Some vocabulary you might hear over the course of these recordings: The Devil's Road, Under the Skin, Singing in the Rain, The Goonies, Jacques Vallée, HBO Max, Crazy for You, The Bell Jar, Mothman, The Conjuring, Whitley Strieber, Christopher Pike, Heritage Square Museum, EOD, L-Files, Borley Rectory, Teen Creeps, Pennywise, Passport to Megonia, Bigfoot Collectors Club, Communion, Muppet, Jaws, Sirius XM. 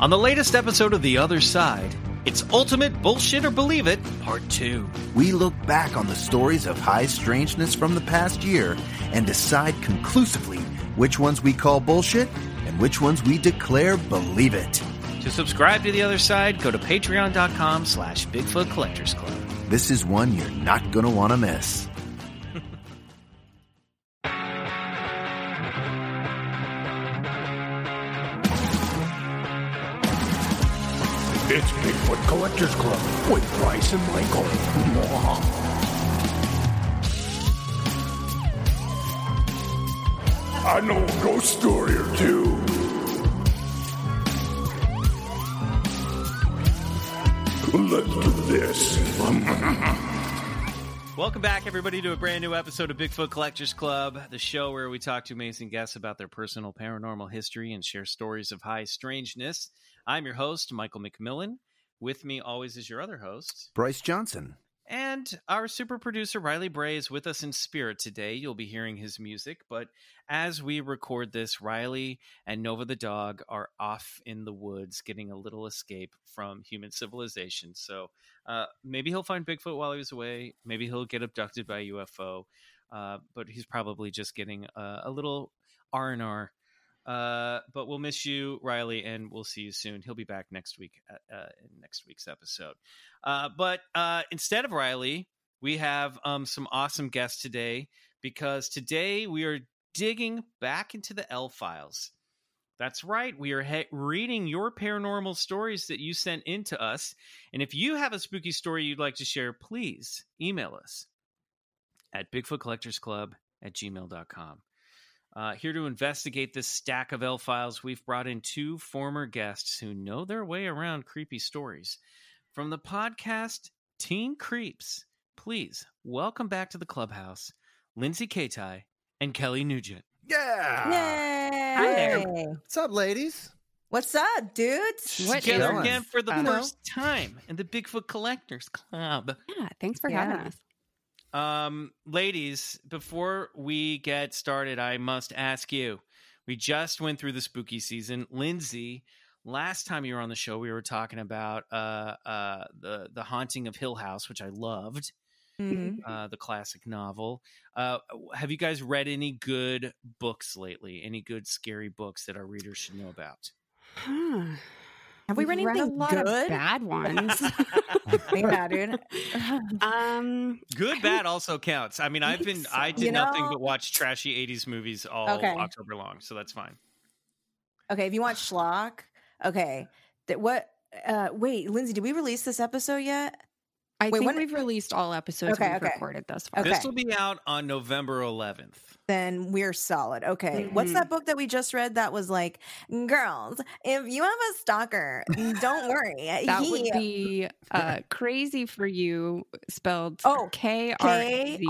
On the latest episode of The Other Side, it's Ultimate Bullshit or Believe It, Part 2. We look back on the stories of high strangeness from the past year and decide conclusively which ones we call bullshit and which ones we declare believe it. To subscribe to The Other Side, go to patreon.com/Bigfoot Collectors Club. This is one you're not going to want to miss. It's Bigfoot Collectors Club with Bryce and Michael. I know a ghost story or two. Let's do this. Welcome back, everybody, to a brand new episode of Bigfoot Collectors Club, the show where we talk to amazing guests about their personal paranormal history and share stories of high strangeness. I'm your host, Michael McMillan. With me always is your other host, Bryce Johnson. And our super producer, Riley Bray, is with us in spirit today. You'll be hearing his music. But as we record this, Riley and Nova the dog are off in the woods getting a little escape from human civilization. So maybe he'll find Bigfoot while he was away. Maybe he'll get abducted by a UFO. But he's probably just getting a little R&R. But we'll miss you, Riley, and we'll see you soon. He'll be back next week in next week's episode. But instead of Riley, we have some awesome guests today, because today we are digging back into the L Files. That's right. We are reading your paranormal stories that you sent in to us. And if you have a spooky story you'd like to share, please email us at BigfootCollectorsClub@gmail.com. Here to investigate this stack of L-Files, we've brought in two former guests who know their way around creepy stories. From the podcast Teen Creeps, please welcome back to the clubhouse, Lindsay Katai and Kelly Nugent. Yeah! Yay! Hi there. What's up, ladies? What's up, dudes? Together again for the first time in the Bigfoot Collectors Club. Yeah, thanks for having us. Ladies, before we get started, I must ask you, we just went through the spooky season. Lindsay, last time you were on the show, we were talking about, the Haunting of Hill House, which I loved, the classic novel. Have you guys read any good books lately? Any good scary books that our readers should know about? Have we read anything good? Of bad ones. Yeah, dude. Good, bad also counts. I mean, nothing but watch trashy 80s movies all October long, so that's fine. Okay, if you want schlock, okay. Wait, Lindsay, did we release this episode yet? I think we've released all episodes we've recorded thus far. Okay. This will be out on November 11th. Then we're solid. Okay. Mm-hmm. What's that book that we just read that was like, girls, if you have a stalker, don't worry. That would be Crazy for You, spelled Krazy.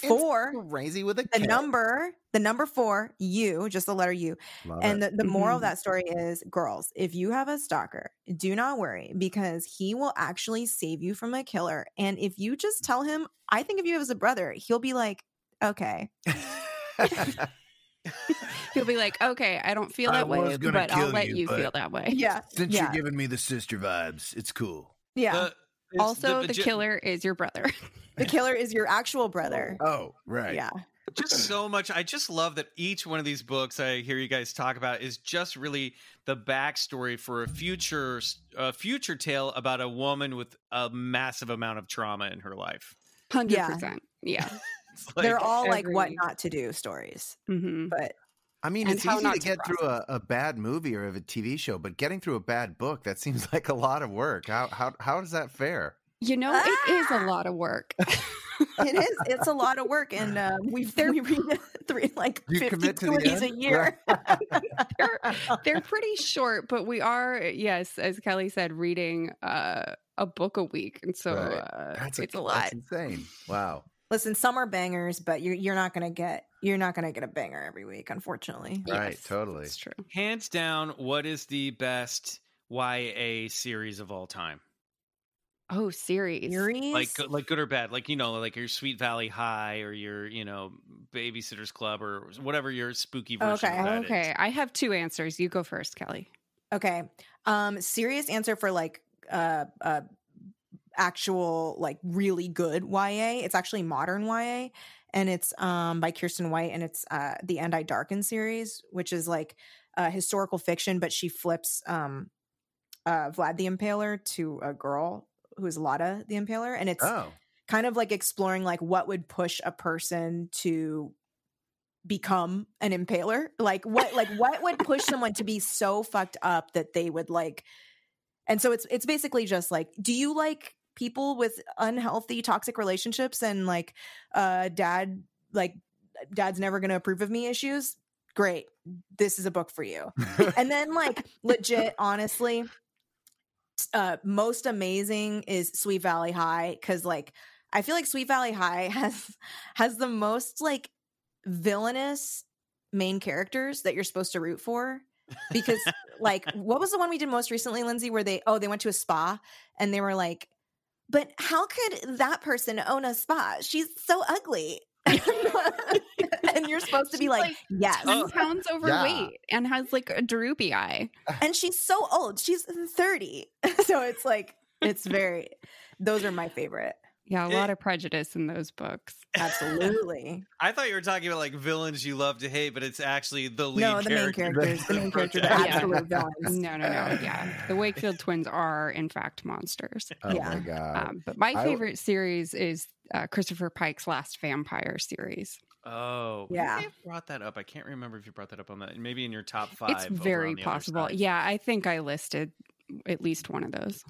For crazy with a K. The number 4, you, just the letter U. Love and the moral of that story is, girls, if you have a stalker, do not worry, because he will actually save you from a killer. And if you just tell him, I think of you as a brother, he'll be like, okay. He'll be like, okay, I don't feel that way, but I'll let you feel that way. Yeah. Since you're giving me the sister vibes, it's cool. Yeah. The killer is your brother. The killer is your actual brother. Oh, right. Yeah. Just so much. I just love that each one of these books I hear you guys talk about is just really the backstory for a future tale about a woman with a massive amount of trauma in her life. 100%. Yeah. Like, they're all like what not to do stories. Mm-hmm. But I mean, it's easy to get through a bad movie or a TV show, but getting through a bad book, that seems like a lot of work. How does that fare? You know, it is a lot of work. It is. It's a lot of work, and we read three, like 50 stories a year. They're pretty short, but we are, yes, as Kelly said, reading a book a week, and so it's a lot. That's insane! Wow. Listen, some are bangers, but you're not gonna get a banger every week, unfortunately. Right? Yes, totally. It's true. Hands down, what is the best YA series of all time? Oh, series? Like good or bad? Like, you know, like your Sweet Valley High or your, you know, Babysitter's Club or whatever your spooky version of that is. I have two answers. You go first, Kelly. Okay. Serious answer for like actual like really good YA. It's actually modern YA, and it's by Kirsten White, and it's the And I Darken series, which is like historical fiction, but she flips Vlad the Impaler to a girl who's Lada the Impaler, and it's kind of like exploring like what would push a person to become an impaler, like what would push someone to be so fucked up that they would like. And so it's basically just like, do you like people with unhealthy toxic relationships and like dad's never gonna approve of me issues? Great, this is a book for you. And then like legit, honestly, most amazing is Sweet Valley High, because like I feel like Sweet Valley High has the most like villainous main characters that you're supposed to root for, because like what was the one we did most recently, Lindsay, where they went to a spa and they were like, but how could that person own a spa? She's so ugly. And you're supposed to be like yes, 10 pounds overweight, and has like a droopy eye, and she's so old, she's 30. So it's like, it's very, those are my favorite. Yeah, a lot of prejudice in those books. Absolutely. I thought you were talking about like villains you love to hate, but it's actually the lead character. No, the main characters, the absolute villains. No. Yeah, the Wakefield twins are in fact monsters. Oh yeah. My god! But my favorite series is Christopher Pike's Last Vampire series. Oh, yeah. I brought that up. I can't remember if you brought that up on that. Maybe in your top 5. It's very possible. Yeah, I think I listed at least one of those.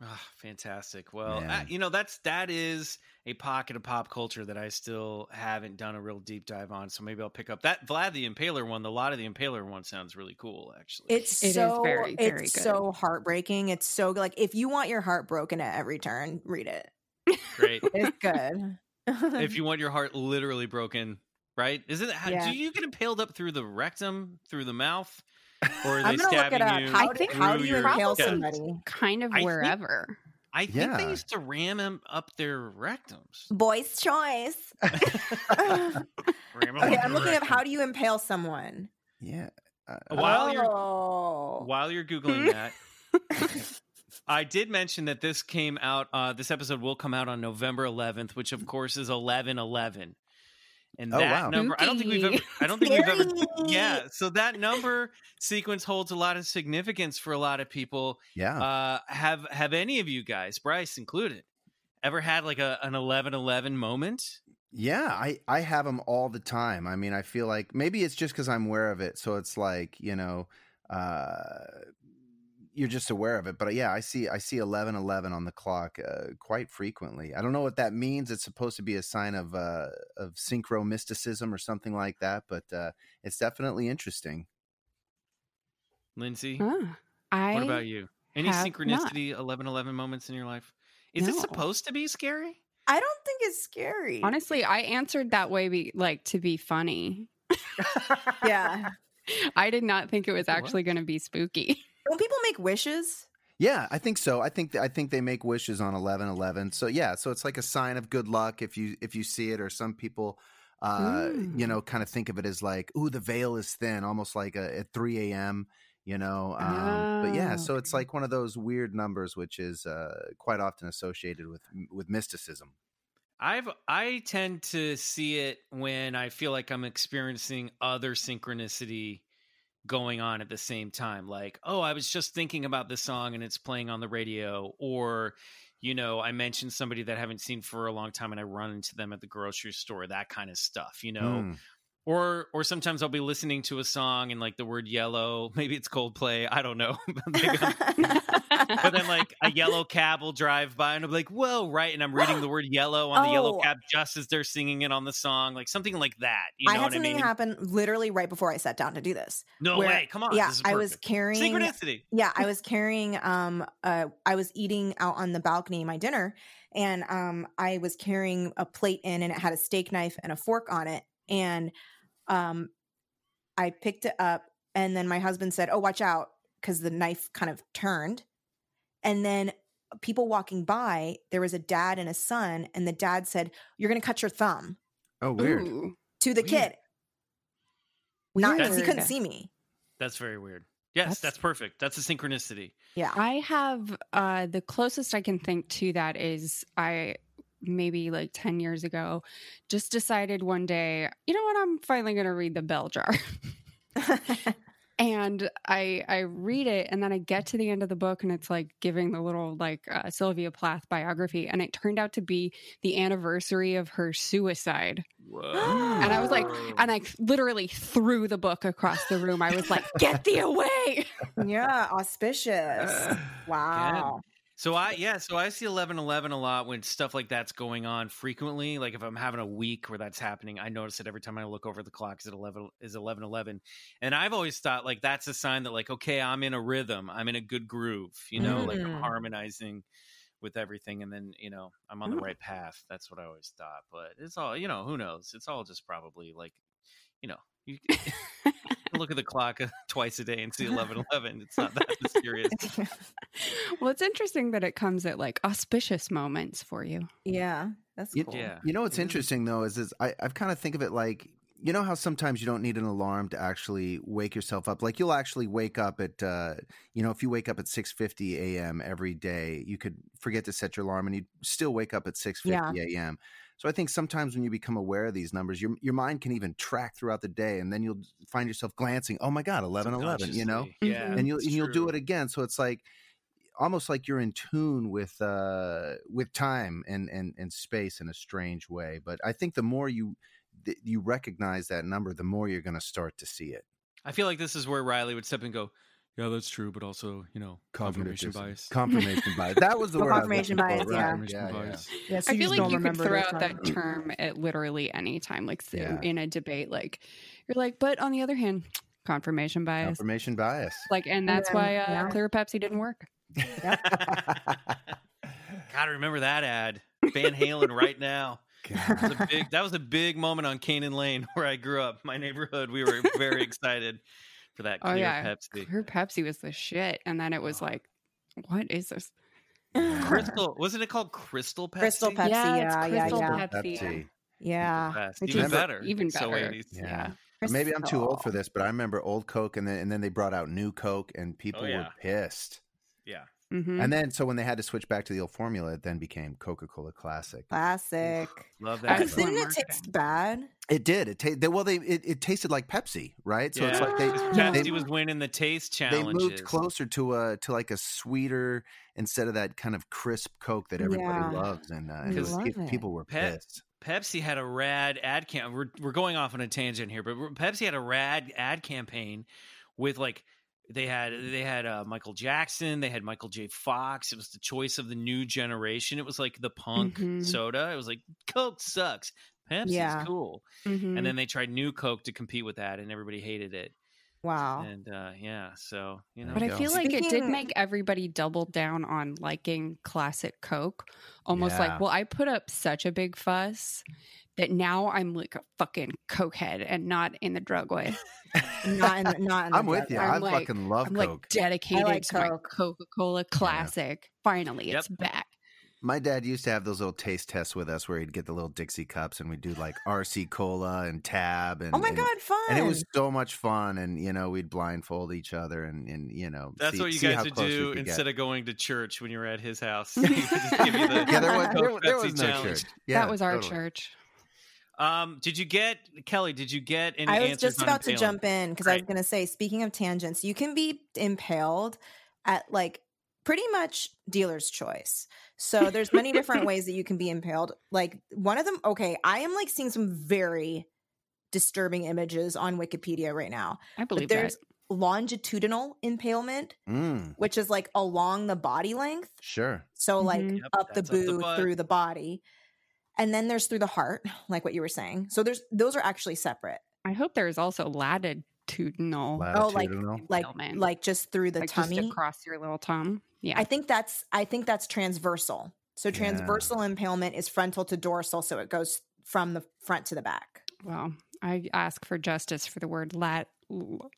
Oh, fantastic. Well, yeah. You know, that is a pocket of pop culture that I still haven't done a real deep dive on. So maybe I'll pick up that Vlad the Impaler one. The Lada the Impaler one sounds really cool, actually. It's very, very good. So heartbreaking. It's so good. Like, if you want your heart broken at every turn, read it. Great. It's good. If you want your heart literally broken, right? Isn't it? Do you get impaled up through the rectum, through the mouth? Or are they stabbing you? I think how do you impale somebody? Kind of wherever. I think they used to ram him up their rectums. Boy's choice. I'm looking up how do you impale someone. Yeah. While you're Googling that, I did mention that this came out. This episode will come out on November 11th, which of course is 11/11. And number, I don't think we've ever. Yeah, so that number sequence holds a lot of significance for a lot of people. Yeah. Have any of you guys, Bryce included, ever had like an 11/11 moment? Yeah, I have them all the time. I mean, I feel like maybe it's just because I'm aware of it, so it's like, you know, you're just aware of it. But yeah, I see 11:11 on the clock quite frequently. I don't know what that means. It's supposed to be a sign of synchro mysticism or something like that, but it's definitely interesting. Lindsay, what about you? Any synchronicity 11:11 moments in your life? Is it supposed to be scary? I don't think it's scary. Honestly, I answered that way to be funny. Yeah. I did not think it was actually going to be spooky. Don't people make wishes? Yeah, I think so. I think they make wishes on 11/11. So yeah, so it's like a sign of good luck if you see it, or some people, you know, kind of think of it as like, ooh, the veil is thin, almost like at 3 a.m. You know, but yeah, so it's like one of those weird numbers, which is quite often associated with mysticism. I tend to see it when I feel like I'm experiencing other synchronicity going on at the same time, like, oh, I was just thinking about this song and it's playing on the radio, or, you know, I mentioned somebody that I haven't seen for a long time and I run into them at the grocery store, that kind of stuff, you know. Or sometimes I'll be listening to a song and like the word yellow, maybe it's Coldplay, I don't know. But then like a yellow cab will drive by and I'll be like, whoa, right. And I'm reading the word yellow on the yellow cab just as they're singing it on the song, like something like that. You know I had what something I mean? Happen literally right before I sat down to do this. No way. Come on. Yeah. I was carrying synchronicity. Yeah. I was carrying, I was eating out on the balcony, my dinner, and I was carrying a plate in and it had a steak knife and a fork on it. And I picked it up and then my husband said, oh, watch out, because the knife kind of turned. And then people walking by, there was a dad and a son, and the dad said, you're going to cut your thumb. Oh, weird. Ooh. To the kid. Not because he couldn't see me. That's very weird. Yes, that's perfect. That's a synchronicity. Yeah. I have the closest I can think to that is maybe like 10 years ago, just decided one day, you know what, I'm finally going to read The Bell Jar. And I read it, and then I get to the end of the book, and it's like giving the little Sylvia Plath biography, and it turned out to be the anniversary of her suicide. Whoa. And I was like, and I literally threw the book across the room. I was like, get thee away. Yeah, auspicious. Wow. Good. So I see 11:11 a lot when stuff like that's going on frequently. Like if I'm having a week where that's happening, I notice it every time I look over the clock. Is 11:11, and I've always thought like that's a sign that like, okay, I'm in a rhythm, I'm in a good groove, you know, like I'm harmonizing with everything, and then you know I'm on the right path. That's what I always thought, but it's all, you know, who knows? It's all just probably like, you know, you look at the clock twice a day and see 11:11. It's not that mysterious. Well, it's interesting that it comes at like auspicious moments for you. Yeah, that's cool. Yeah. You know what's interesting though is I've kind of think of it like, you know how sometimes you don't need an alarm to actually wake yourself up. Like you'll actually wake up at, you know, if you wake up at 6:50 a.m. every day, you could forget to set your alarm and you'd still wake up at 6:50 a.m. So I think sometimes when you become aware of these numbers, your mind can even track throughout the day, and then you'll find yourself glancing, oh my God, 11:11, you know? Yeah, and you'll do it again. So it's like almost like you're in tune with time and space in a strange way. But I think the more you recognize that number, the more you're going to start to see it. I feel like this is where Riley would step in and go, yeah, that's true, but also, you know, confirmation bias. Confirmation bias. That was the word. Confirmation bias, yeah. Confirmation bias. Yeah, so I feel like you could throw out that term at literally any time, like in a debate. Like you're like, but on the other hand, confirmation bias. Confirmation bias. Like, and that's why Clear Pepsi didn't work. Gotta remember that ad, Van Halen, right now. That was a big moment on Canaan Lane where I grew up. My neighborhood, we were very excited for that Clear Pepsi. Clear Pepsi was the shit. And then it was like, what is this? Crystal, wasn't it called Crystal Pepsi? Crystal Pepsi, Crystal Pepsi. Yeah. Even better. Yeah. Maybe I'm too old for this, but I remember old Coke, and then they brought out new Coke, and people were pissed. Yeah. Mm-hmm. And then, so when they had to switch back to the old formula, it then became Coca-Cola Classic. Classic. Love that. Because didn't it taste bad? It did. It tasted like Pepsi, right? So it's like Pepsi was winning the taste challenges. They moved closer to like a sweeter, instead of that kind of crisp Coke that everybody loves, and people were pissed. Pepsi had a rad ad campaign. We're going off on a tangent here, but Pepsi had a rad ad campaign with like. They had Michael Jackson. They had Michael J. Fox. It was the choice of the new generation. It was like the punk soda. It was like Coke sucks, Pepsi's cool. Mm-hmm. And then they tried New Coke to compete with that, and everybody hated it. Wow. And so you know. But I feel like it did make everybody double down on liking classic Coke. Almost like, well, I put up such a big fuss that now I'm like a fucking cokehead, and not in the drug way. I'm with you. I fucking love Coke. I'm like dedicated to my Coca-Cola Classic. Yeah. Finally, it's back. My dad used to have those little taste tests with us where he'd get the little Dixie cups, and we'd do like RC Cola and Tab. And, God, fun. And it was so much fun. And, you know, we'd blindfold each other and you know. That's what you guys would do instead of going to church when you were at his house. Just give you the there was no challenge. Church. Yeah, that was our church. Did you get any answers? I was just about to jump in because I was going to say, speaking of tangents, you can be impaled at like pretty much dealer's choice. So there's many different ways that you can be impaled. Like one of them, I am like seeing some very disturbing images on Wikipedia right now. I believe there's longitudinal impalement, which is like along the body length. Sure. So like up the boo, up the through the body. And then there's through the heart, like what you were saying. So there's those are actually separate. I hope there's also latitudinal. Like just through the tummy. Just across your little tongue. Yeah. I think that's transversal. So transversal impalement is frontal to dorsal, so it goes from the front to the back. Well, I ask for justice for the word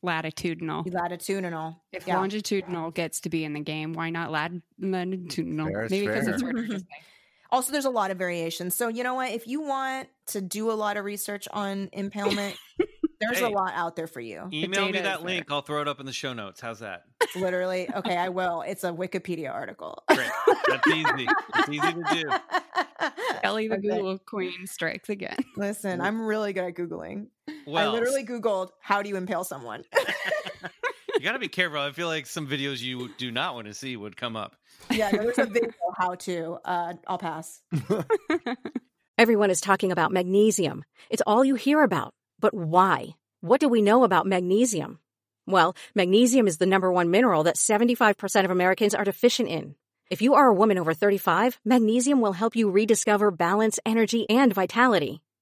latitudinal. Latitudinal. If longitudinal gets to be in the game, why not latitudinal? Maybe because it's harder to say. Also, there's a lot of variations. So you know what? If you want to do a lot of research on impalement, there's a lot out there for you. Email me that link. I'll throw it up in the show notes. How's that? Literally. Okay, I will. It's a Wikipedia article. Great. That's easy. It's easy to do. Ellie, the Google queen, strikes again. Listen, I'm really good at Googling. Well, I literally Googled, how do you impale someone? You got to be careful. I feel like some videos you do not want to see would come up. Yeah, there was a video how to. I'll pass. Everyone is talking about magnesium. It's all you hear about. But why? What do we know about magnesium? Well, magnesium is the number one mineral that 75% of Americans are deficient in. If you are a woman over 35, magnesium will help you rediscover balance, energy, and vitality.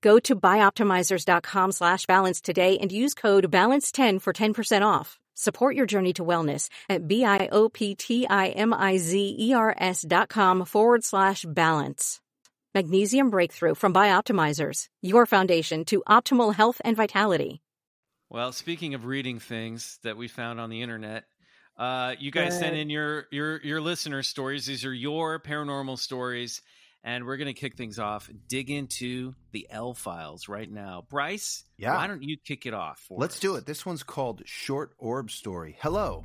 Go to bioptimizers.com/balance today and use code BALANCE10 for 10% off. Support your journey to wellness at bioptimizers.com/balance. Magnesium Breakthrough from Bioptimizers, your foundation to optimal health and vitality. Well, speaking of reading things that we found on the internet, you guys sent in your listener stories. These are your paranormal stories. And we're going to kick things off, dig into the L Files right now. Bryce, why don't you kick it off for us? Let's do it. This one's called Short Orb Story. Hello.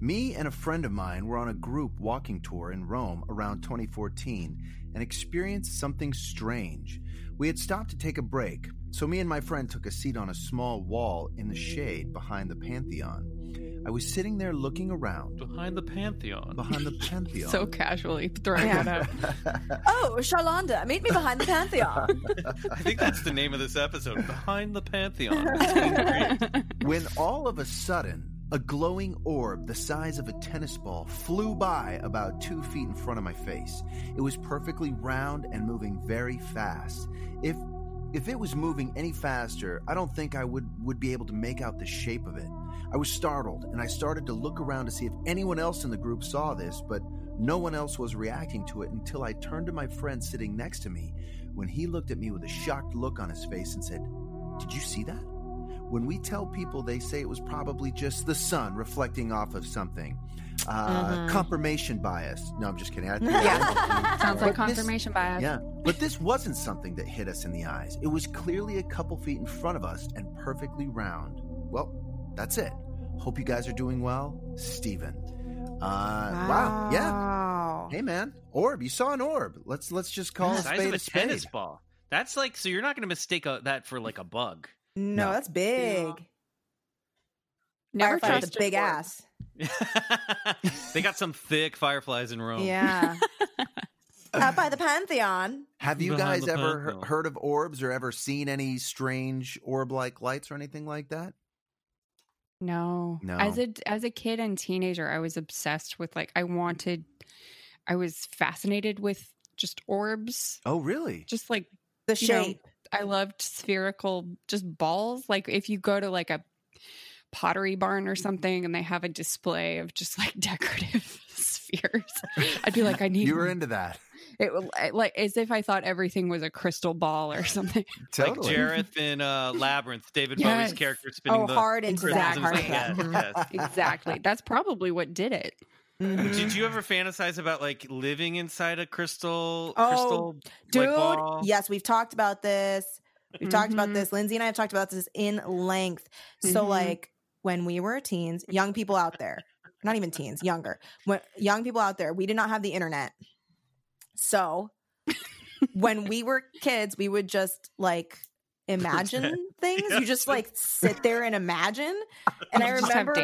Me and a friend of mine were on a group walking tour in Rome around 2014 and experienced something strange. We had stopped to take a break, so me and my friend took a seat on a small wall in the shade behind the Pantheon. I was sitting there looking around. Behind the Pantheon. So casually throwing that out. Oh, Charlanda, meet me behind the Pantheon. I think that's the name of this episode, Behind the Pantheon. When all of a sudden, a glowing orb the size of a tennis ball flew by about 2 feet in front of my face. It was perfectly round and moving very fast. If it was moving any faster, I don't think I would be able to make out the shape of it. I was startled, and I started to look around to see if anyone else in the group saw this, but no one else was reacting to it until I turned to my friend sitting next to me when he looked at me with a shocked look on his face and said, "Did you see that?" When we tell people, they say it was probably just the sun reflecting off of something. Confirmation bias. No, I'm just kidding. Sounds like confirmation bias. Yeah. But this wasn't something that hit us in the eyes. It was clearly a couple feet in front of us and perfectly round. Well, that's it. Hope you guys are doing well. Steven. Wow. Yeah. Hey, man. Orb. You saw an orb. Let's just call it a spade a spade. Tennis ball. That's like, so you're not going to mistake that for like a bug. No, that's big. Never trust the big ass. They got some thick fireflies in Rome. Yeah. Out by the Pantheon. Have you guys ever heard of orbs or ever seen any strange orb-like lights or anything like that? No. As a kid and teenager, I was obsessed with I was fascinated with just orbs. Oh, really? Just like the shape. I loved spherical just balls. Like if you go to like a Pottery Barn or something and they have a display of just like decorative spheres, I'd be like, I need. You were into that. It was like as if I thought everything was a crystal ball or something. Totally. Like Jareth in Labyrinth, David Bowie's character spinning hard into that. Exactly. That's probably what did it. Mm-hmm. Did you ever fantasize about like living inside a crystal dude, like, ball? Yes, we've talked about this. Lindsay and I have talked about this in length. So like when we were teens, young people out there, not even teens, younger, when young people out there, we did not have the internet. So when we were kids, we would just like imagine things. You just like sit there and imagine. And I remember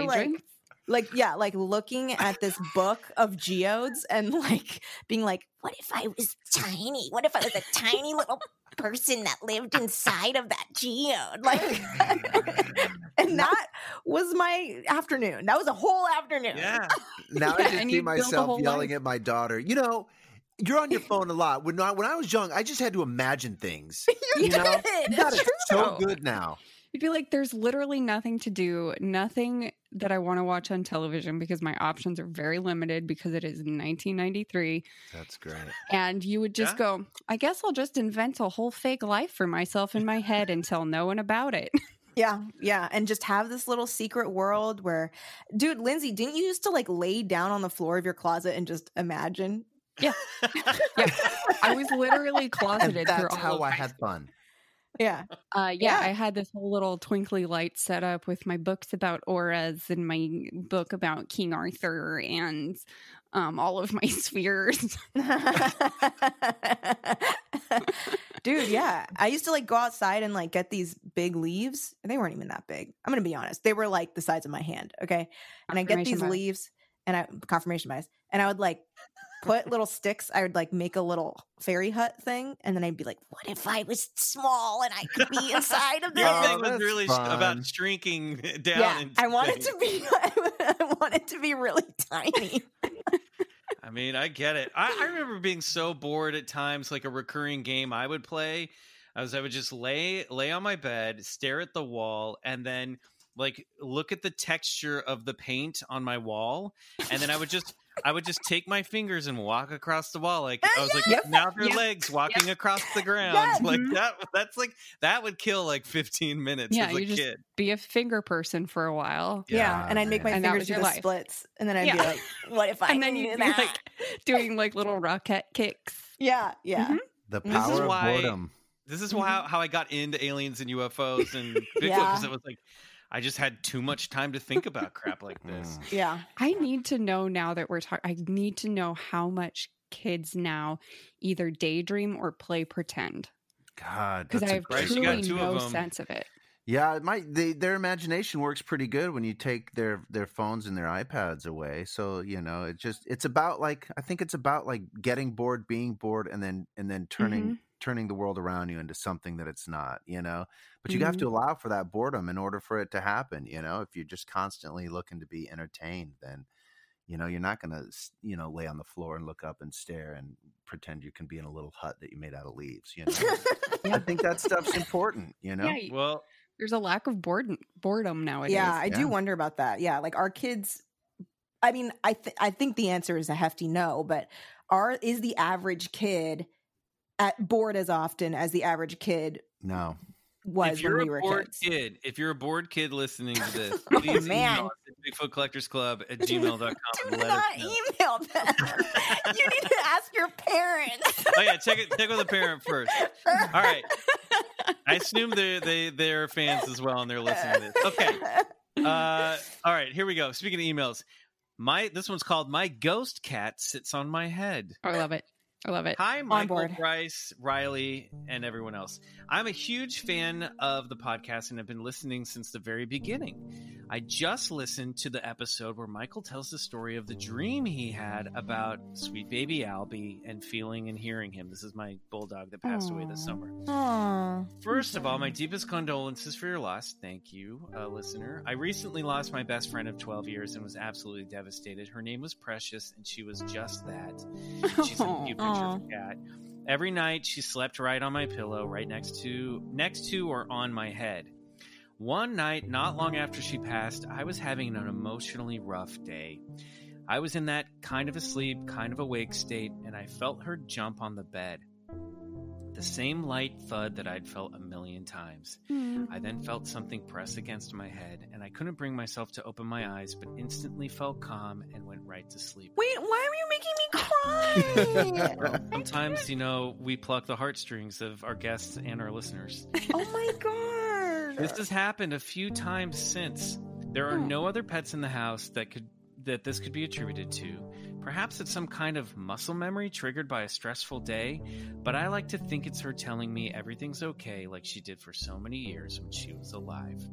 like looking at this book of geodes and like being like, what if I was tiny? What if I was a tiny little person that lived inside of that geode? Like, and that was my afternoon. That was a whole afternoon. Yeah. Now I just see myself yelling at my daughter, you know, you're on your phone a lot. When I was young, I just had to imagine things. You know? That is so good now. You'd be like, there's literally nothing to do, nothing that I want to watch on television because my options are very limited because it is 1993. That's great. And you would just go, I guess I'll just invent a whole fake life for myself in my head and tell no one about it. Yeah, yeah. And just have this little secret world where, dude, Lindsay, didn't you used to like lay down on the floor of your closet and just imagine? Yeah. Yeah. I was literally closeted. And that's how I had fun. Yeah. I had this whole little twinkly light set up with my books about auras and my book about King Arthur and all of my spheres. Dude, yeah. I used to like go outside and like get these big leaves. They weren't even that big. I'm going to be honest. They were like the size of my hand. Okay. And I get these leaves and confirmation bias. And I would like put little sticks. I would like make a little fairy hut thing, and then I'd be like, what if I was small and I could be inside of this? Your thing was really about shrinking down. Yeah, and I wanted to be really tiny. I mean, I get it. I remember being so bored at times. Like a recurring game I would play, I would just lay on my bed, stare at the wall, and then like look at the texture of the paint on my wall, and then I would just take my fingers and walk across the wall. Like I was like, now their legs walking across the ground. Yes. Like that's like, that would kill like 15 minutes as a kid. Be a finger person for a while. Yeah. And I'd make my fingers do the splits. And then I'd be like, what if I knew that? Like doing like little rocket kicks. Yeah. Yeah. Mm-hmm. The power of boredom. This is how I got into aliens and UFOs and Bigfoot, because it was like, I just had too much time to think about crap like this. Yeah. I need to know now that we're talking. I need to know how much kids now either daydream or play pretend. God, because I have truly no sense of it. Yeah, their imagination works pretty good when you take their phones and their iPads away. So, you know, it's about getting bored, being bored, and then turning the world around you into something that it's not, you know, but you have to allow for that boredom in order for it to happen. You know, if you're just constantly looking to be entertained, then, you know, you're not going to, you know, lay on the floor and look up and stare and pretend you can be in a little hut that you made out of leaves. You know, I think that stuff's important, you know, well, there's a lack of boredom nowadays. Yeah. I do wonder about that. Yeah. Like our kids, I mean, I think the answer is a hefty no, but is the average kid bored as often as the average kid was when we were kids? If you're a bored kid listening to this, please email us at BigfootCollectorsClub@gmail.com. Do not email them. You need to ask your parents. Oh yeah, check with a parent first. All right. I assume they're fans as well and they're listening to this. Okay. All right, here we go. Speaking of emails, this one's called My Ghost Cat Sits on My Head. I love it. Hi, Michael, Bryce, Riley, and everyone else. I'm a huge fan of the podcast and have been listening since the very beginning. I just listened to the episode where Michael tells the story of the dream he had about sweet baby Albie and feeling and hearing him. This is my bulldog that passed away this summer. First of all, my deepest condolences for your loss. Thank you, listener. I recently lost my best friend of 12 years and was absolutely devastated. Her name was Precious, and she was just that. She's a cute picture of a cat. Every night, she slept right on my pillow, right next to or on my head. One night, not long after she passed, I was having an emotionally rough day. I was in that kind of asleep, kind of awake state, and I felt her jump on the bed. The same light thud that I'd felt a million times. I then felt something press against my head, and I couldn't bring myself to open my eyes, but instantly felt calm and went right to sleep. Wait, why are you making me cry? Well, sometimes, you know, we pluck the heartstrings of our guests and our listeners. Oh my God. This has happened a few times since. There are no other pets in the house that this could be attributed to. Perhaps it's some kind of muscle memory triggered by a stressful day, but I like to think it's her telling me everything's okay like she did for so many years when she was alive.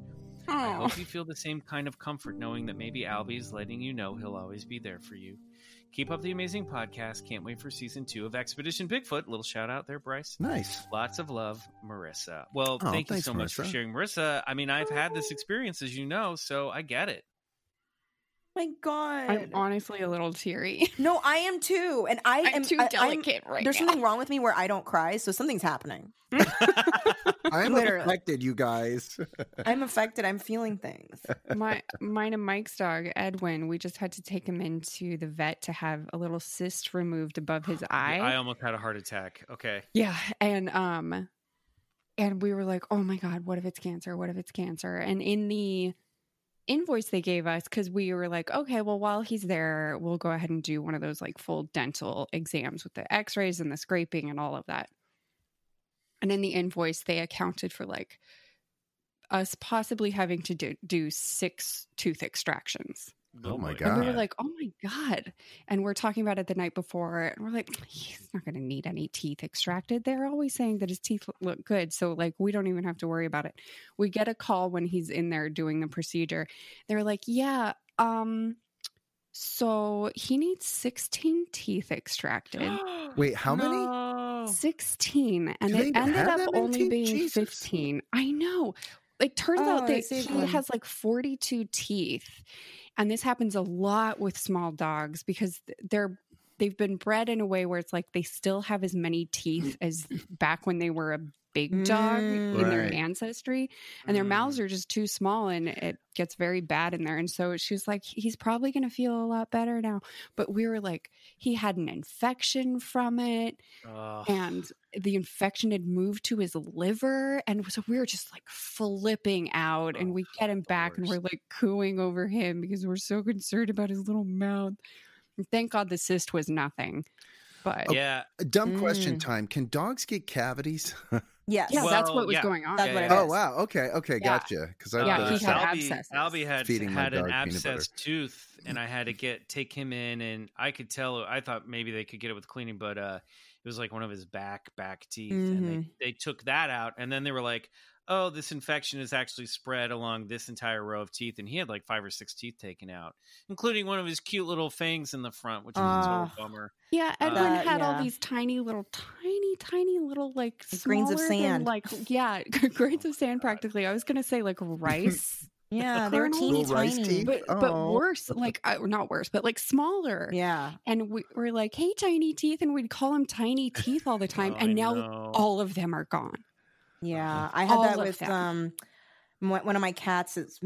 Oh. I hope you feel the same kind of comfort knowing that maybe Albie's letting you know he'll always be there for you. Keep up the amazing podcast. Can't wait for season 2 of Expedition Bigfoot. Little shout out there, Bryce. Nice. Lots of love, Marissa. Well, thanks so much, Marissa, for sharing, Marissa. I mean, I've had this experience, as you know, so I get it. My God, I'm honestly a little teary. No, I am too, and I'm too delicate right now. There's something wrong with me where I don't cry, so something's happening. I'm literally affected, you guys. I'm affected. I'm feeling things. Mine and Mike's dog Edwin. We just had to take him into the vet to have a little cyst removed above his eye. I almost had a heart attack. Okay. Yeah, and we were like, oh my God, what if it's cancer? What if it's cancer? And in the invoice they gave us, because we were like, okay, well, while he's there, we'll go ahead and do one of those like full dental exams with the x-rays and the scraping and all of that. And in the invoice, they accounted for like us possibly having to do 6 tooth extractions. Oh my God. And we were like, oh my God. And we're talking about it the night before, and we're like, he's not going to need any teeth extracted. They're always saying that his teeth look good, so like we don't even have to worry about it. We get a call when he's in there doing the procedure. They're like, yeah, so he needs 16 teeth extracted. Wait, how many? 16. And it ended up only being 15. I know. Like, turns out that he has like 42 teeth. And this happens a lot with small dogs because they've been bred in a way where it's like they still have as many teeth as back when they were a big dog in their ancestry. And their mouths are just too small, and it gets very bad in there. And so she was like, he's probably going to feel a lot better now. But we were like, he had an infection from it. And the infection had moved to his liver. And so we were just like flipping out. And we get him back and we're like cooing over him because we're so concerned about his little mouth. Thank God the cyst was nothing. But yeah, dumb question time. Can dogs get cavities? Yes. Yeah, well, that's what was going on. That's what it is. Wow. Okay. Yeah. Gotcha. Because he had abscesses. Albie had an abscess tooth, and I had to take him in, and I could tell. I thought maybe they could get it with cleaning, but it was like one of his back teeth, and they took that out, and then they were like, oh, this infection is actually spread along this entire row of teeth. And he had like 5 or 6 teeth taken out, including one of his cute little fangs in the front, which was a total bummer. Yeah, Edwin had all these tiny little like grains of sand. Grains of sand practically. I was going to say like rice. Yeah, they were teeny tiny, but worse, like not worse, but like smaller. Yeah. And we were like, hey, tiny teeth. And we'd call them tiny teeth all the time. And now all of them are gone. Yeah, I had all that with one of my cats. It's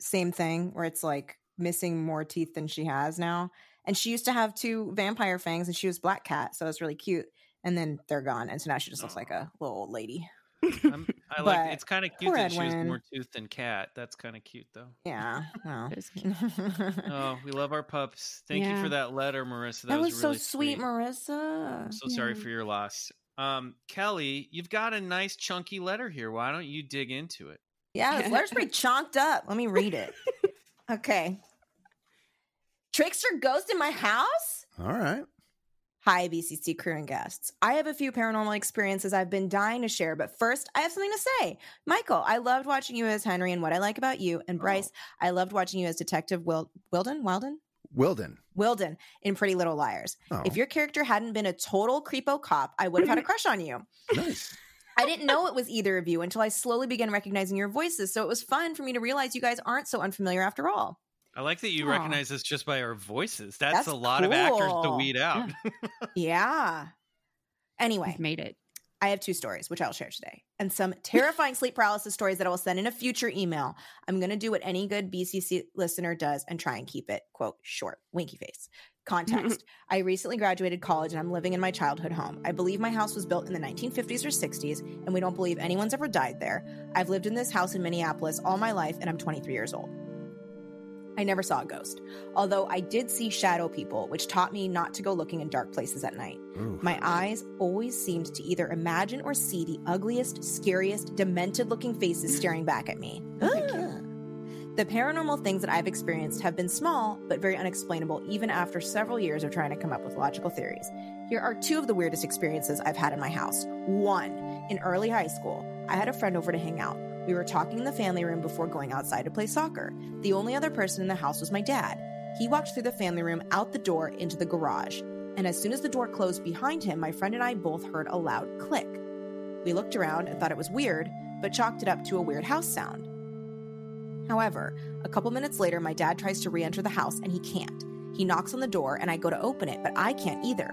same thing where it's like missing more teeth than she has now. And she used to have 2 vampire fangs, and she was black cat, so it was really cute. And then they're gone, and so now she just looks like a little old lady. I like it's kind of cute that she was more tooth than cat. That's kind of cute, though. Yeah, well. It was cute. Oh, we love our pups. Thank you for that letter, Marissa. That was really so sweet, Marissa. I'm so sorry for your loss. Kelly, you've got a nice chunky letter here. Why don't you dig into it? Yeah, this letter's pretty chonked up. Let me read it. Okay. Trickster ghost in my house? All right. Hi, BCC crew and guests. I have a few paranormal experiences I've been dying to share, but first, I have something to say. Michael, I loved watching you as Henry and What I Like About You, and Bryce, I loved watching you as Detective Wilden in Pretty Little Liars. If your character hadn't been a total creepo cop, I would have had a crush on you. Nice. I didn't know it was either of you until I slowly began recognizing your voices, so it was fun for me to realize you guys aren't so unfamiliar after all. I like that you recognize us just by our voices. That's a lot of actors to weed out. Yeah. Anyway. We've made it. I have 2 stories, which I'll share today, and some terrifying sleep paralysis stories that I will send in a future email. I'm going to do what any good BCC listener does and try and keep it, quote, short. Winky face. Context. I recently graduated college, and I'm living in my childhood home. I believe my house was built in the 1950s or 60s, and we don't believe anyone's ever died there. I've lived in this house in Minneapolis all my life, and I'm 23 years old. I never saw a ghost, although I did see shadow people, which taught me not to go looking in dark places at night. Ooh. My eyes always seemed to either imagine or see the ugliest, scariest, demented-looking faces staring back at me. The paranormal things that I've experienced have been small, but very unexplainable, even after several years of trying to come up with logical theories. Here are two of the weirdest experiences I've had in my house. One, in early high school, I had a friend over to hang out. We were talking in the family room before going outside to play soccer. The only other person in the house was my dad. He walked through the family room, out the door, into the garage. And as soon as the door closed behind him, my friend and I both heard a loud click. We looked around and thought it was weird, but chalked it up to a weird house sound. However, a couple minutes later, my dad tries to re-enter the house, and he can't. He knocks on the door, and I go to open it, but I can't either.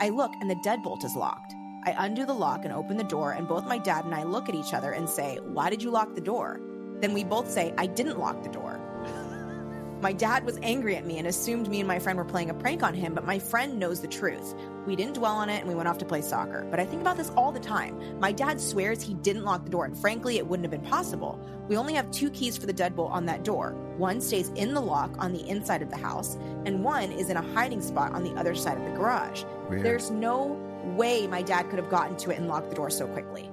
I look, and the deadbolt is locked. I undo the lock and open the door, and both my dad and I look at each other and say, "Why did you lock the door?" Then we both say, "I didn't lock the door." My dad was angry at me and assumed me and my friend were playing a prank on him, but my friend knows the truth. We didn't dwell on it, and we went off to play soccer. But I think about this all the time. My dad swears he didn't lock the door, and frankly, it wouldn't have been possible. We only have two keys for the deadbolt on that door. One stays in the lock on the inside of the house, and one is in a hiding spot on the other side of the garage. Weird. There's no way my dad could have gotten to it and locked the door so quickly.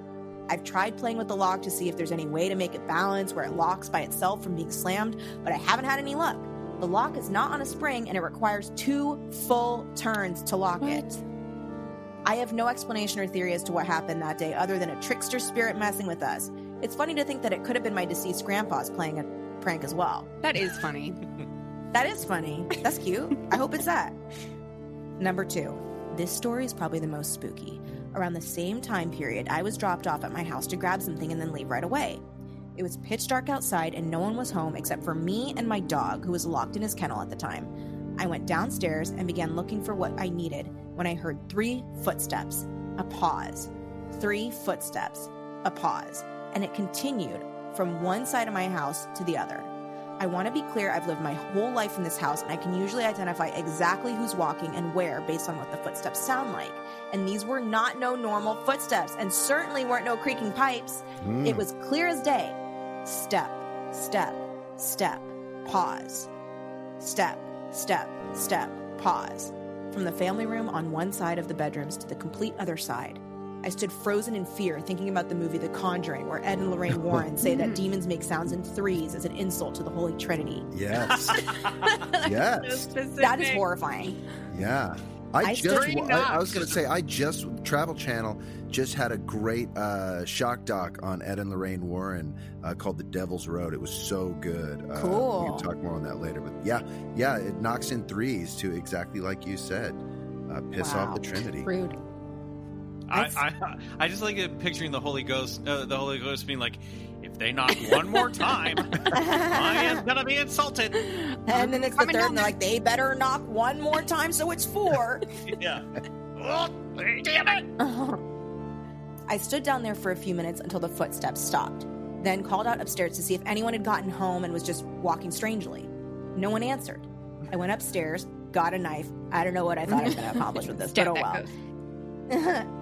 I've tried playing with the lock to see if there's any way to make it balance where it locks by itself from being slammed, but I haven't had any luck. The lock is not on a spring, and it requires two full turns to lock it. I have no explanation or theory as to what happened that day other than a trickster spirit messing with us. It's funny to think that it could have been my deceased grandpa's playing a prank as well. That is funny. That is funny. That's cute. I hope it's that. Number two. This story is probably the most spooky. Around the same time period, I was dropped off at my house to grab something and then leave right away. It was pitch dark outside, and no one was home except for me and my dog, who was locked in his kennel at the time. I went downstairs and began looking for what I needed when I heard three footsteps, a pause, three footsteps, a pause, and it continued from one side of my house to the other. I want to be clear, I've lived my whole life in this house, and I can usually identify exactly who's walking and where based on what the footsteps sound like. And these were not no normal footsteps, and certainly weren't no creaking pipes. It was clear as day. Step, step, step, pause. Step, step, step, pause. From the family room on one side of the bedrooms to the complete other side. I stood frozen in fear, thinking about the movie The Conjuring, where Ed and Lorraine Warren say that demons make sounds in threes as an insult to the Holy Trinity. Yes. Yes. So that is horrifying. Yeah. I was going to say, Travel Channel just had a great shock doc on Ed and Lorraine Warren called The Devil's Road. It was so good. Cool. We can talk more on that later. But yeah, it knocks in threes to exactly like you said. Piss off the Trinity. Rude. I just like picturing the Holy Ghost being like, if they knock one more time, I am going to be insulted. And then it's the third, and they're like, they better knock one more time, so it's four. Yeah. Oh, damn it! I stood down there for a few minutes until the footsteps stopped, then called out upstairs to see if anyone had gotten home and was just walking strangely. No one answered. I went upstairs, got a knife. I don't know what I thought I was going to accomplish with this, but oh well.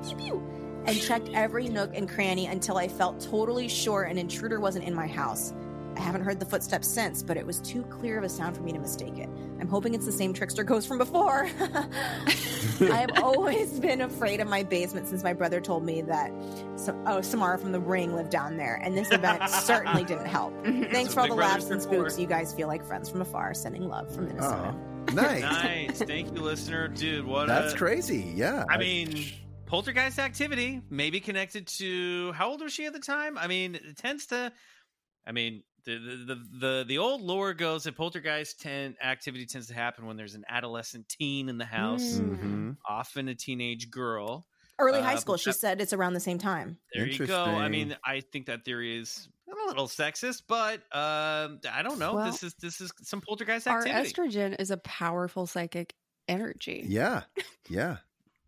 Pew, pew. And checked every nook and cranny until I felt totally sure an intruder wasn't in my house. I haven't heard the footsteps since, but it was too clear of a sound for me to mistake it. I'm hoping it's the same trickster ghost from before. I've always been afraid of my basement since my brother told me that Samara from The Ring lived down there, and this event certainly didn't help. Thanks for all the laughs and spooks. You guys feel like friends from afar. Sending love from Minnesota. Nice. Thank you, listener. Dude, that's crazy. Yeah. I mean, poltergeist activity may be connected to, how old was she at the time? I mean, it tends to, the old lore goes that poltergeist activity tends to happen when there's an adolescent teen in the house, often a teenage girl. Early high school. She said it's around the same time. There you go. I mean, I think that theory is a little sexist, but I don't know. Well, this is some poltergeist activity. Our estrogen is a powerful psychic energy. Yeah.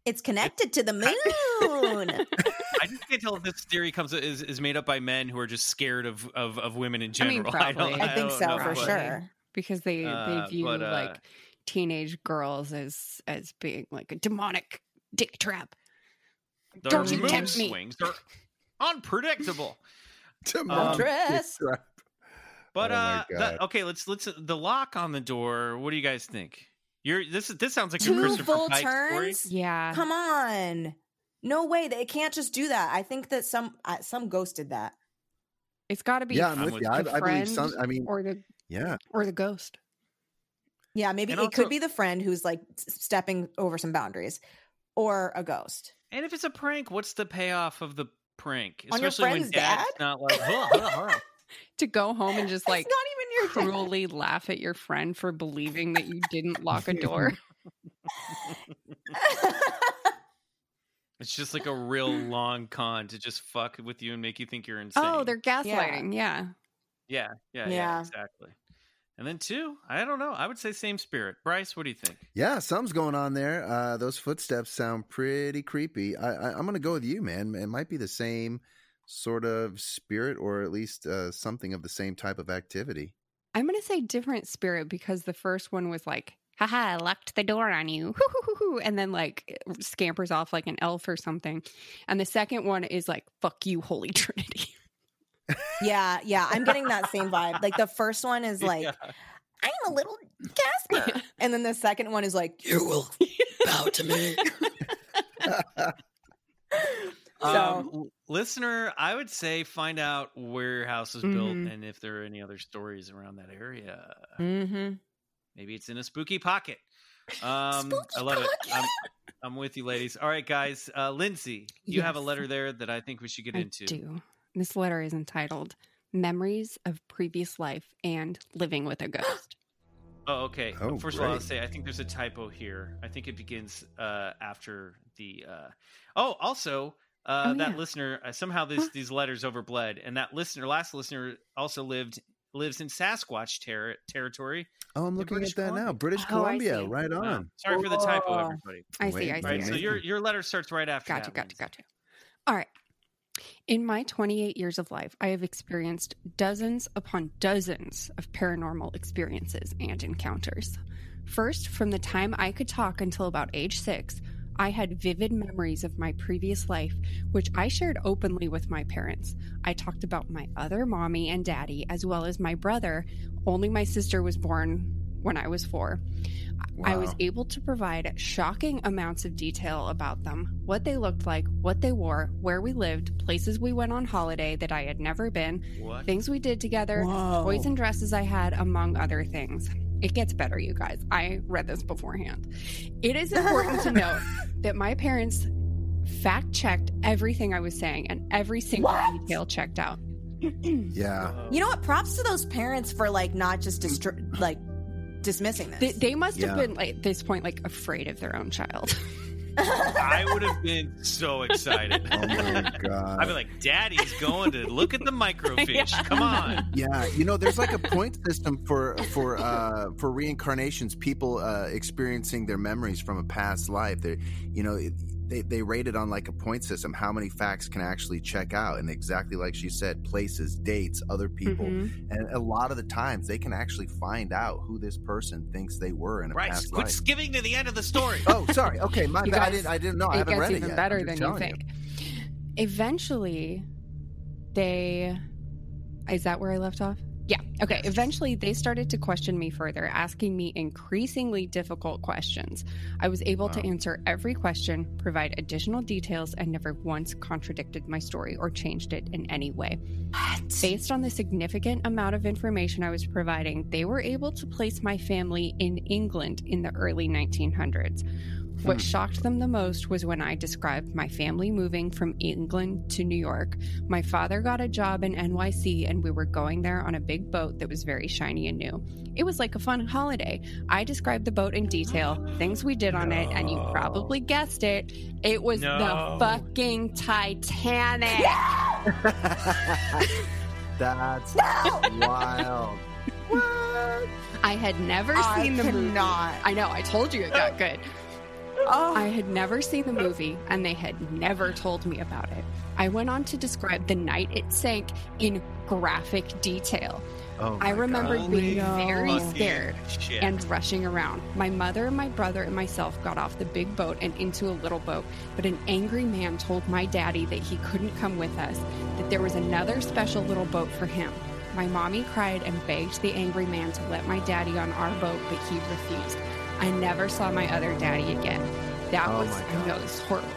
It's connected to the moon. I just can't tell if this theory is made up by men who are just scared of women in general. I mean, I think so, for sure. Because they view like teenage girls as being like a demonic dick trap. Don't you tempt me. Swings are unpredictable. But okay, let's the lock on the door. What do you guys think? This sounds like a Christopher Pike story. Yeah, come on, no way that it can't just do that. I think that some ghost did that. It's got to be. Yeah, I'm with you. I believe some. I mean, or the Yeah. Or the ghost. Yeah, maybe it could be the friend who's like stepping over some boundaries, or a ghost. And if it's a prank, what's the payoff of the prank? Especially when dad's not like, to go home and just like not even your cruelly dad. Laugh at your friend for believing that you didn't lock a door. It's just like a real long con to just fuck with you and make you think you're insane. Oh, they're gaslighting. Yeah, exactly. And then two, I don't know. I would say same spirit. Bryce, what do you think? Yeah, something's going on there. Those footsteps sound pretty creepy. I'm going to go with you, man. It might be the same sort of spirit, or at least something of the same type of activity. I'm going to say different spirit, because the first one was like, haha, I locked the door on you. And then like scampers off like an elf or something. And the second one is like, fuck you, Holy Trinity. Yeah. I'm getting that same vibe. Like the first one is like, I'm a little Casper. And then the second one is like, you will bow to me. Listener, I would say find out where your house is built and if there are any other stories around that area. Mm-hmm. Maybe it's in a spooky pocket. I love it. I'm with you, ladies. All right, guys. Lindsay, you have a letter there that I think we should get into. I do. This letter is entitled Memories of Previous Life and Living with a Ghost. Okay. First of all, I'll say I think there's a typo here. I think it begins after the... listener, somehow these letters overbled. And that listener also lives in Sasquatch territory. Oh, I'm looking at that now. British Columbia, right on. Sorry for the typo, everybody. I see. So your letter starts right after that. Gotcha. All right. In my 28 years of life, I have experienced dozens upon dozens of paranormal experiences and encounters. First, from the time I could talk until about age 6, I had vivid memories of my previous life, which I shared openly with my parents. I talked about my other mommy and daddy, as well as my brother. Only my sister was born when I was 4. Wow. I was able to provide shocking amounts of detail about them, what they looked like, what they wore, where we lived, places we went on holiday that I had never been, things we did together, toys and dresses I had, among other things. It gets better, you guys. I read this beforehand. It is important to note that my parents fact-checked everything I was saying, and every single detail checked out. You know what? Props to those parents for like not just dismissing this. They must have been like, at this point, like afraid of their own child. I would have been so excited. Oh my god! I'd be like, "Daddy's going to look at the microfiche. Come on!" Yeah, you know, there's like a point system for reincarnations. People experiencing their memories from a past life. They rate it on like a point system. How many facts can actually check out? And exactly like she said, places, dates, other people, and a lot of the times they can actually find out who this person thinks they were in a past life. Quit skipping to the end of the story. Oh, sorry. Okay, my bad. I didn't know. I haven't read it yet. It gets even better than you think. Eventually, is that where I left off? Yeah. Okay. Eventually, they started to question me further, asking me increasingly difficult questions. I was able to answer every question, provide additional details, and never once contradicted my story or changed it in any way. What? Based on the significant amount of information I was providing, they were able to place my family in England in the early 1900s. What shocked them the most was when I described my family moving from England to New York. My father got a job in NYC, and we were going there on a big boat that was very shiny and new. It was like a fun holiday. I described the boat in detail, things we did on it, and you probably guessed it. It was the fucking Titanic. That's wild. What? I had never seen the movie. I know, I told you it got good. I had never seen the movie, and they had never told me about it. I went on to describe the night it sank in graphic detail. I remember being very scared and rushing around. My mother, my brother, and myself got off the big boat and into a little boat, but an angry man told my daddy that he couldn't come with us, that there was another special little boat for him. My mommy cried and begged the angry man to let my daddy on our boat, but he refused. I never saw my other daddy again. That was horrible.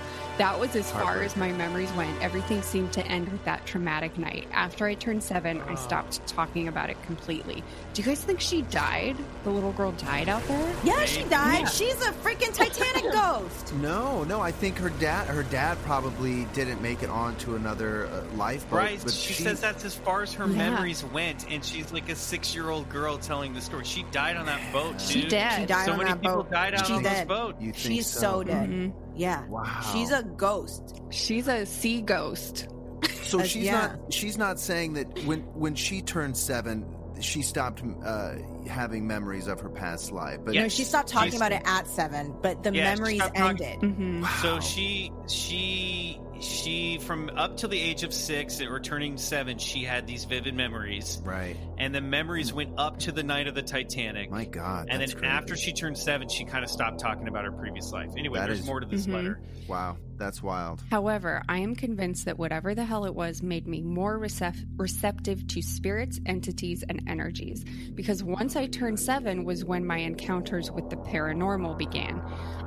That was as far as my memories went. Everything seemed to end with that traumatic night. After I turned 7, I stopped talking about it completely. Do you guys think she died? The little girl died out there? Yeah, she died. Yeah. She's a freaking Titanic ghost. No. I think her dad probably didn't make it on to another lifeboat. Right. But she says that's as far as her memories went, and she's like a 6-year-old girl telling the story. She died on that boat, dude. She did. She died so on that boat. So many people died out on this boat. You think she's so dead. Mm-hmm. Yeah. Wow. She's a ghost. She's a sea ghost. So she's not saying that when she turned 7, she stopped having memories of her past life. But no, she stopped talking about it at 7, but the memories ended. Mm-hmm. Wow. So she from up till the age of 6 at returning 7, she had these vivid memories. Right. And the memories went up to the night of the Titanic. My God. And then after she turned 7, she kind of stopped talking about her previous life. Anyway, there's more to this letter. Wow. That's wild. However, I am convinced that whatever the hell it was made me more receptive to spirits, entities, and energies. Because once I turned 7 was when my encounters with the paranormal began.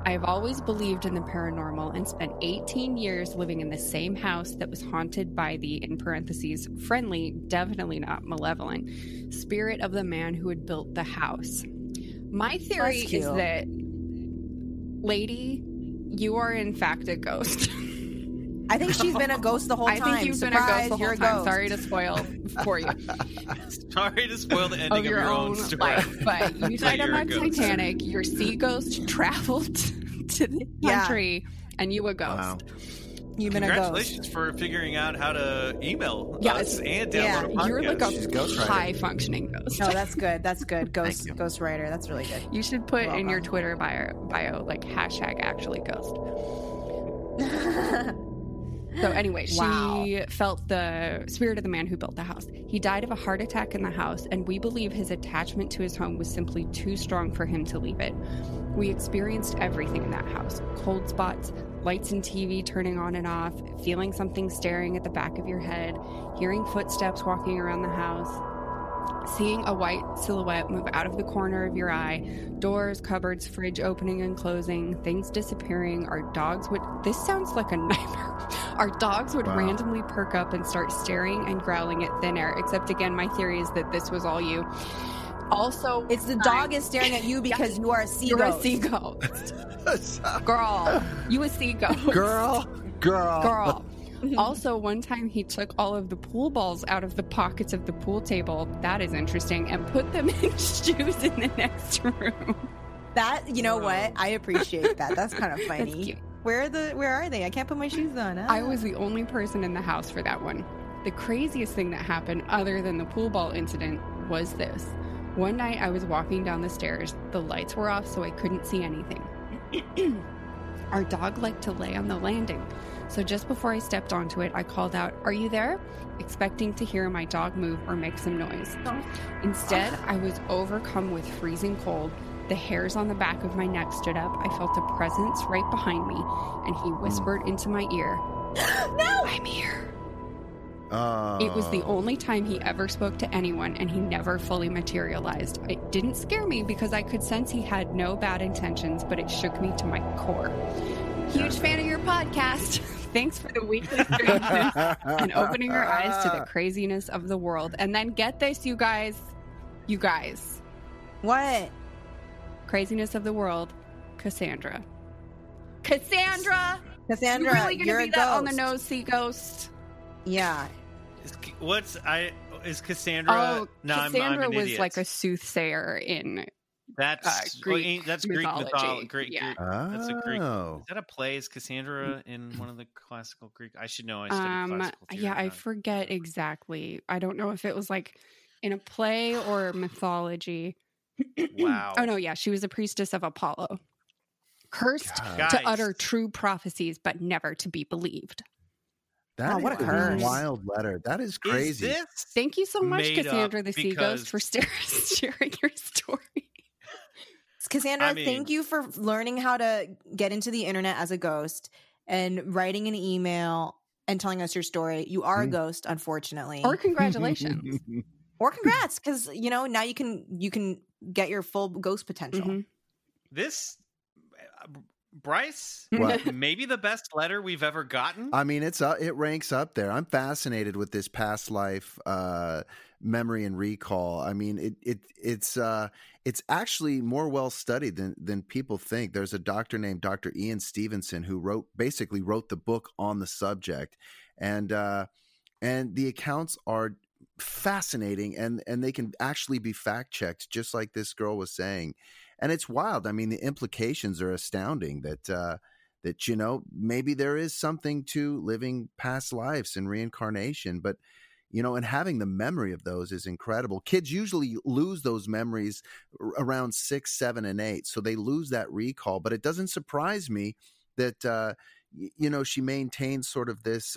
I have always believed in the paranormal and spent 18 years living in the same house that was haunted by the, in parentheses, friendly, definitely not malevolent, spirit of the man who had built the house. My theory is that, lady, you are, in fact, a ghost. I think she's been a ghost the whole time. I think you've been a ghost the whole time. Sorry to spoil for you. Sorry to spoil the ending of your own story. Life, but you died on that Titanic. Your sea ghost traveled to the country, and you a ghost. Wow. You've been Congratulations a ghost. For figuring out how to email us and download a podcast. You're like a high-functioning ghost. No, that's good. That's good. Ghost writer. That's really good. You should put in your Twitter bio, like, #actuallyghost. So anyway, she felt the spirit of the man who built the house. He died of a heart attack in the house, and we believe his attachment to his home was simply too strong for him to leave it. We experienced everything in that house. Cold spots, lights and TV turning on and off, feeling something staring at the back of your head, hearing footsteps walking around the house, seeing a white silhouette move out of the corner of your eye, doors, cupboards, fridge opening and closing, things disappearing. Our dogs would... This sounds like a nightmare. Our dogs would randomly perk up and start staring and growling at thin air, except again, my theory is that this was all you. Also, it's the dog is staring at you because you are a sea ghost. You're a sea ghost. Girl, you a sea ghost. Girl. Also, one time he took all of the pool balls out of the pockets of the pool table. That is interesting. And put them in shoes in the next room. That, you know what? I appreciate that. That's kind of funny. That's cute. Where are they? I can't put my shoes on. I was the only person in the house for that one. The craziest thing that happened, other than the pool ball incident, was this. One night I was walking down the stairs. The lights were off, so I couldn't see anything. Our dog liked to lay on the landing. So just before I stepped onto it, I called out, "Are you there?" expecting to hear my dog move or make some noise. Instead, I was overcome with freezing cold. The hairs on the back of my neck stood up. I felt a presence right behind me, and he whispered into my ear, "No, I'm here." It was the only time he ever spoke to anyone, and he never fully materialized. It didn't scare me because I could sense he had no bad intentions, but it shook me to my core. Huge fan of your podcast. Thanks for the weekly strangeness and opening your eyes to the craziness of the world. And then get this, you guys. You guys. What? Craziness of the world. Cassandra. Cassandra, you're really going to be that on the nose sea ghost. Yeah. Is Cassandra? Oh, no, Cassandra was idiot. Like a soothsayer in Greek. That's mythology. Greek. That's a Greek. Is that a play? Is Cassandra in one of the classical Greek? I should know. I studied classical theory. Yeah, I forget exactly. I don't know if it was like in a play or mythology. Wow. Oh no, yeah, she was a priestess of Apollo, cursed to utter true prophecies, but never to be believed. That what a curse. Wild letter. That is crazy. Thank you so much, Cassandra the Sea Ghost, for sharing your story. Cassandra, thank you for learning how to get into the internet as a ghost and writing an email and telling us your story. You are a ghost, unfortunately. Or congratulations. Or congrats, because now you can get your full ghost potential. This Bryce, what? Maybe the best letter we've ever gotten. I mean, it ranks up there. I'm fascinated with this past life memory and recall. I mean, it's actually more well studied than people think. There's a doctor named Dr. Ian Stevenson who basically wrote the book on the subject, and the accounts are fascinating, and they can actually be fact checked, just like this girl was saying. And it's wild. I mean, the implications are astounding that, you know, maybe there is something to living past lives and reincarnation. But, you know, and having the memory of those is incredible. Kids usually lose those memories around 6, 7, and 8. So they lose that recall. But it doesn't surprise me that, you know, she maintains sort of this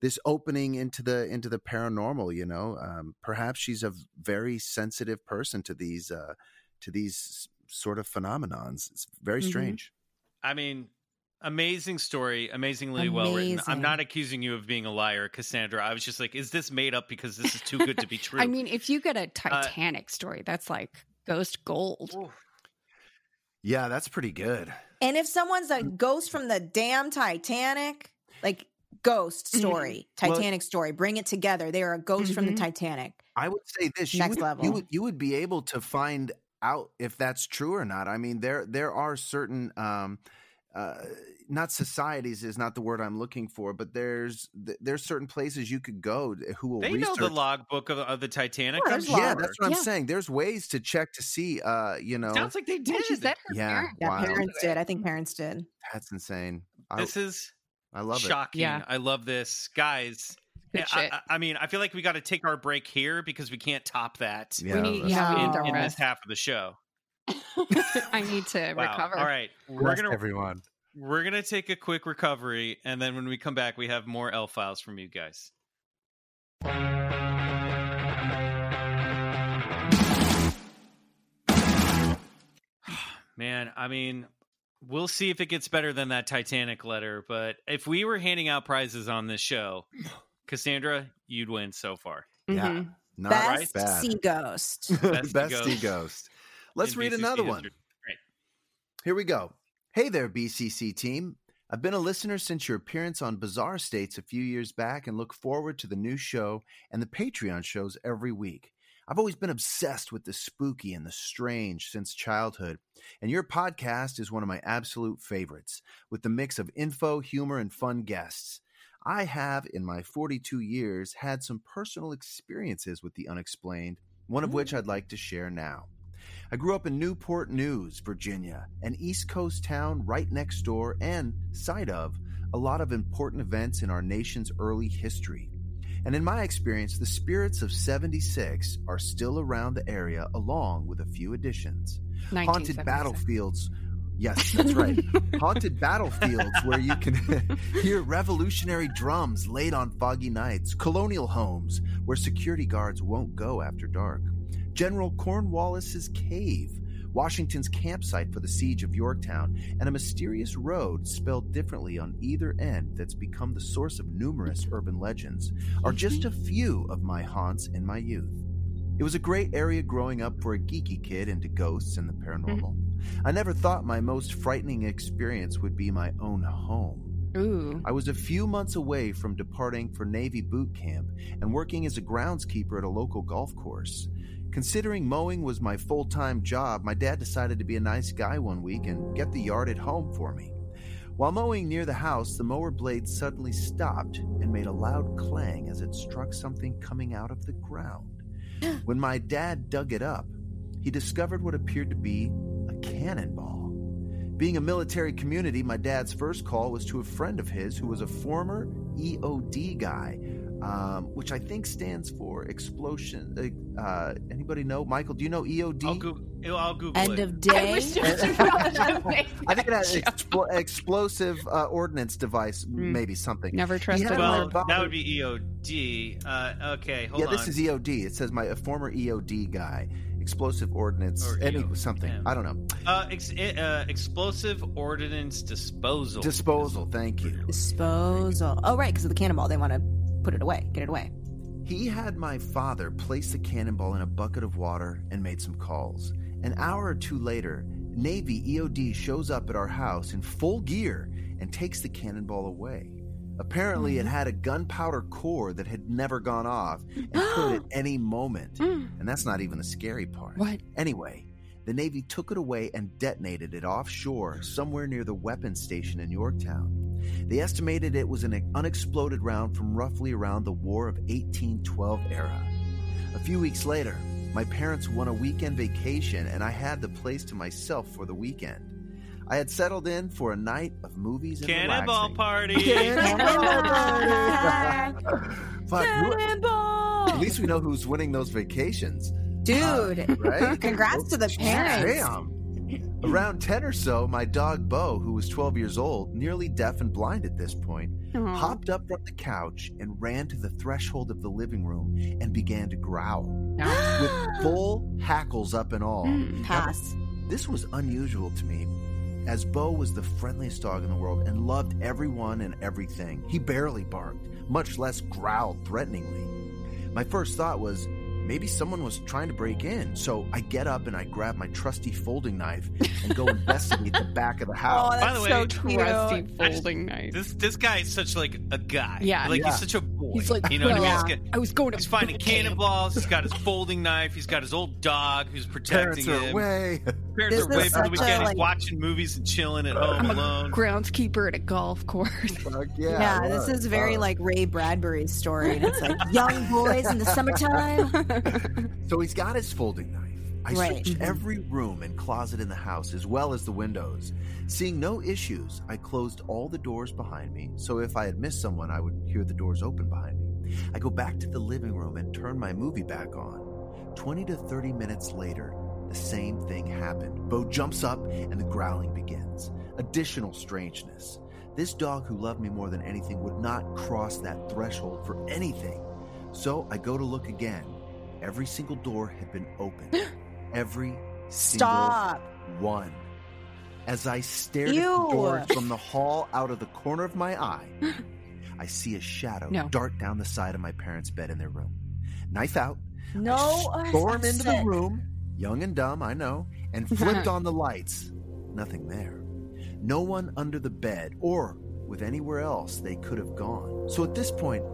this opening into the paranormal, you know. Perhaps she's a very sensitive person to these sort of phenomenons. It's very strange. I mean, amazing story, amazingly well written. I'm not accusing you of being a liar, Cassandra. I was just like, is this made up because this is too good to be true? I mean, if you get a Titanic story, that's like ghost gold. Oof. Yeah, that's pretty good. And if someone's a ghost from the damn Titanic, like ghost story, Titanic story, bring it together. They are a ghost from the Titanic. I would say this. Next level. You would be able to find out if that's true or not. I mean, there are certain not societies is not the word I'm looking for, but there's certain places you could go who will research. Know the logbook of the Titanic. Yeah, that's what I'm saying. There's ways to check to see. You know, sounds like they did. Is that her parents? Yeah, parents did. I think parents did. That's insane. I love it. Shocking. Yeah. I love this, guys. I mean, I feel like we got to take our break here because we can't top that. Yeah, we need in this half of the show. I need to recover. All right, We're gonna take a quick recovery, and then when we come back, we have more L Files from you guys. Man, I mean, we'll see if it gets better than that Titanic letter. But if we were handing out prizes on this show, Cassandra, you'd win so far. Yeah, not best right? sea ghost. Best sea ghost. Let's read BCC another history. One. Great. Here we go. Hey there, BCC team. I've been a listener since your appearance on Bizarre States a few years back and look forward to the new show and the Patreon shows every week. I've always been obsessed with the spooky and the strange since childhood, and your podcast is one of my absolute favorites, with the mix of info, humor, and fun guests. I have, in my 42 years, had some personal experiences with the unexplained, one of which I'd like to share now. I grew up in Newport News, Virginia, an East Coast town right next door and side of a lot of important events in our nation's early history. And in my experience, the spirits of 76 are still around the area, along with a few additions. Haunted battlefields... Yes, that's right. Haunted battlefields where you can hear revolutionary drums laid on foggy nights. Colonial homes where security guards won't go after dark. General Cornwallis's cave. Washington's campsite for the siege of Yorktown. And a mysterious road spelled differently on either end that's become the source of numerous urban legends are just a few of my haunts in my youth. It was a great area growing up for a geeky kid into ghosts and the paranormal. I never thought my most frightening experience would be my own home. Ooh. I was a few months away from departing for Navy boot camp and working as a groundskeeper at a local golf course. Considering mowing was my full-time job, my dad decided to be a nice guy one week and get the yard at home for me. While mowing near the house, the mower blade suddenly stopped and made a loud clang as it struck something coming out of the ground. When my dad dug it up, he discovered what appeared to be cannonball. Being a military community, my dad's first call was to a friend of his who was a former EOD guy, which I think stands for explosion. Anybody know? Michael, do you know EOD? I'll Google it. End of day. I wish you would I think it has explosive ordnance device, maybe something. Never trusted. Well, that would be EOD. Okay, hold on. Yeah, this is EOD. It says a former EOD guy. Explosive ordnance, or something. I don't know. Explosive ordnance disposal. Disposal, thank you. Disposal. Oh, right, because of the cannonball, they want to put it away, get it away. He had my father place the cannonball in a bucket of water and made some calls. An hour or two later, Navy EOD shows up at our house in full gear and takes the cannonball away. Apparently, it had a gunpowder core that had never gone off and could at any moment. And that's not even the scary part. What? Anyway, the Navy took it away and detonated it offshore somewhere near the weapons station in Yorktown. They estimated it was an unexploded round from roughly around the War of 1812 era. A few weeks later, my parents went on a weekend vacation and I had the place to myself for the weekend. I had settled in for a night of movies and cannonball party. Cannonball party. Cannonball. At least we know who's winning those vacations. Dude, right? Congrats to the parents. Damn. Around 10 or so, my dog, Bo, who was 12 years old, nearly deaf and blind at this point, hopped up from the couch and ran to the threshold of the living room and began to growl. With full hackles up and all. Pass. Now, this was unusual to me, as Bo was the friendliest dog in the world and loved everyone and everything. He barely barked, much less growled threateningly. My first thought was, maybe someone was trying to break in. So I get up and I grab my trusty folding knife and go investigate the back of the house. Oh, that's By the way, trusty folding knife. This guy is such like a guy. Yeah. Like he's such a boy. He's like, you know what I mean? He's finding cannonballs. He's got his folding knife. He's got his old dog who's protecting him. Parents are away for the weekend. He's watching movies and chilling at home alone. Groundskeeper at a golf course. Yeah, this is very like Ray Bradbury's story. And it's like young boys in the summertime. So he's got his folding knife. I searched every room and closet in the house, as well as the windows. Seeing no issues, I closed all the doors behind me, so if I had missed someone, I would hear the doors open behind me. I go back to the living room and turn my movie back on. 20 to 30 minutes later, the same thing happened. Bo jumps up, and the growling begins. Additional strangeness. This dog who loved me more than anything would not cross that threshold for anything. So I go to look again. Every single door had been opened. Every single one. As I stared at the doors from the hall out of the corner of my eye, I see a shadow dart down the side of my parents' bed in their room. Knife out. I storm into the room, young and dumb, I know, and flipped on the lights. Nothing there. No one under the bed or with anywhere else they could have gone. So at this point,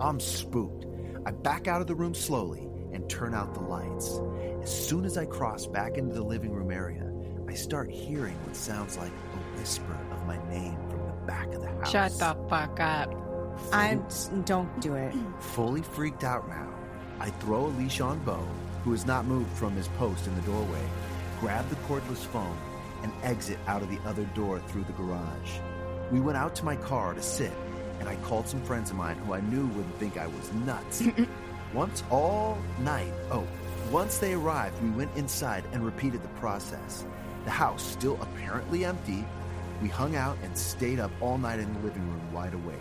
I'm spooked. I back out of the room slowly and turn out the lights. As soon as I cross back into the living room area, I start hearing what sounds like a whisper of my name from the back of the house. Shut the fuck up. Don't do it. Fully freaked out now, I throw a leash on Bo, who has not moved from his post in the doorway, grab the cordless phone, and exit out of the other door through the garage. We went out to my car to sit, and I called some friends of mine who I knew wouldn't think I was nuts. Once they arrived, we went inside and repeated the process. The house still apparently empty. We hung out and stayed up all night in the living room, wide awake.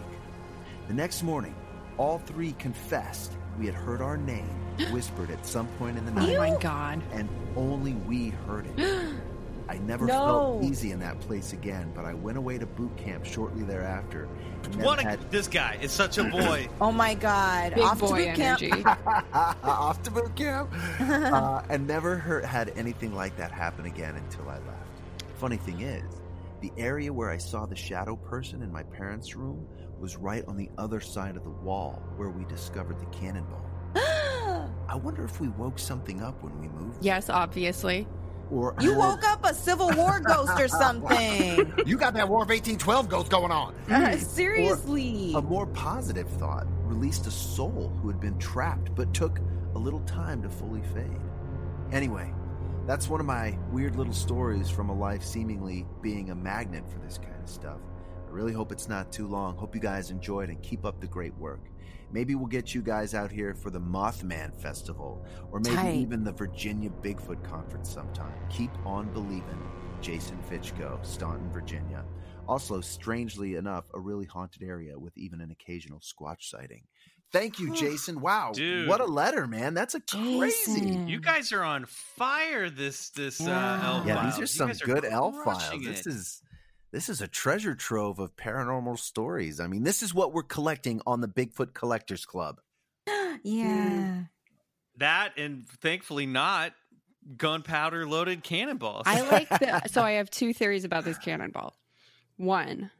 The next morning, all three confessed we had heard our name whispered at some point in the night. Oh my God. And only we heard it. I never felt easy in that place again, but I went away to boot camp shortly thereafter. This guy is such a boy. Oh, my God. Big boy energy. Off to boot camp. And never had anything like that happen again until I left. Funny thing is, the area where I saw the shadow person in my parents' room was right on the other side of the wall where we discovered the cannonball. I wonder if we woke something up when we moved. Yes, obviously. You woke up a Civil War ghost or something. You got that War of 1812 ghost going on. Seriously. Or a more positive thought released a soul who had been trapped but took a little time to fully fade. Anyway, that's one of my weird little stories from a life seemingly being a magnet for this kind of stuff. I really hope it's not too long. Hope you guys enjoyed and keep up the great work. Maybe we'll get you guys out here for the Mothman Festival or maybe even the Virginia Bigfoot Conference sometime. Keep on believing. Jason Fitchko, Staunton, Virginia. Also, strangely enough, a really haunted area with even an occasional Squatch sighting. Thank you, Jason. Wow. Dude. What a letter, man. That's a crazy. You guys are on fire this L-Files. Yeah, these are some good L-Files. This is a treasure trove of paranormal stories. I mean, this is what we're collecting on the Bigfoot Collectors Club. Yeah. That and thankfully not gunpowder loaded cannonballs. I like that. So I have two theories about this cannonball. One,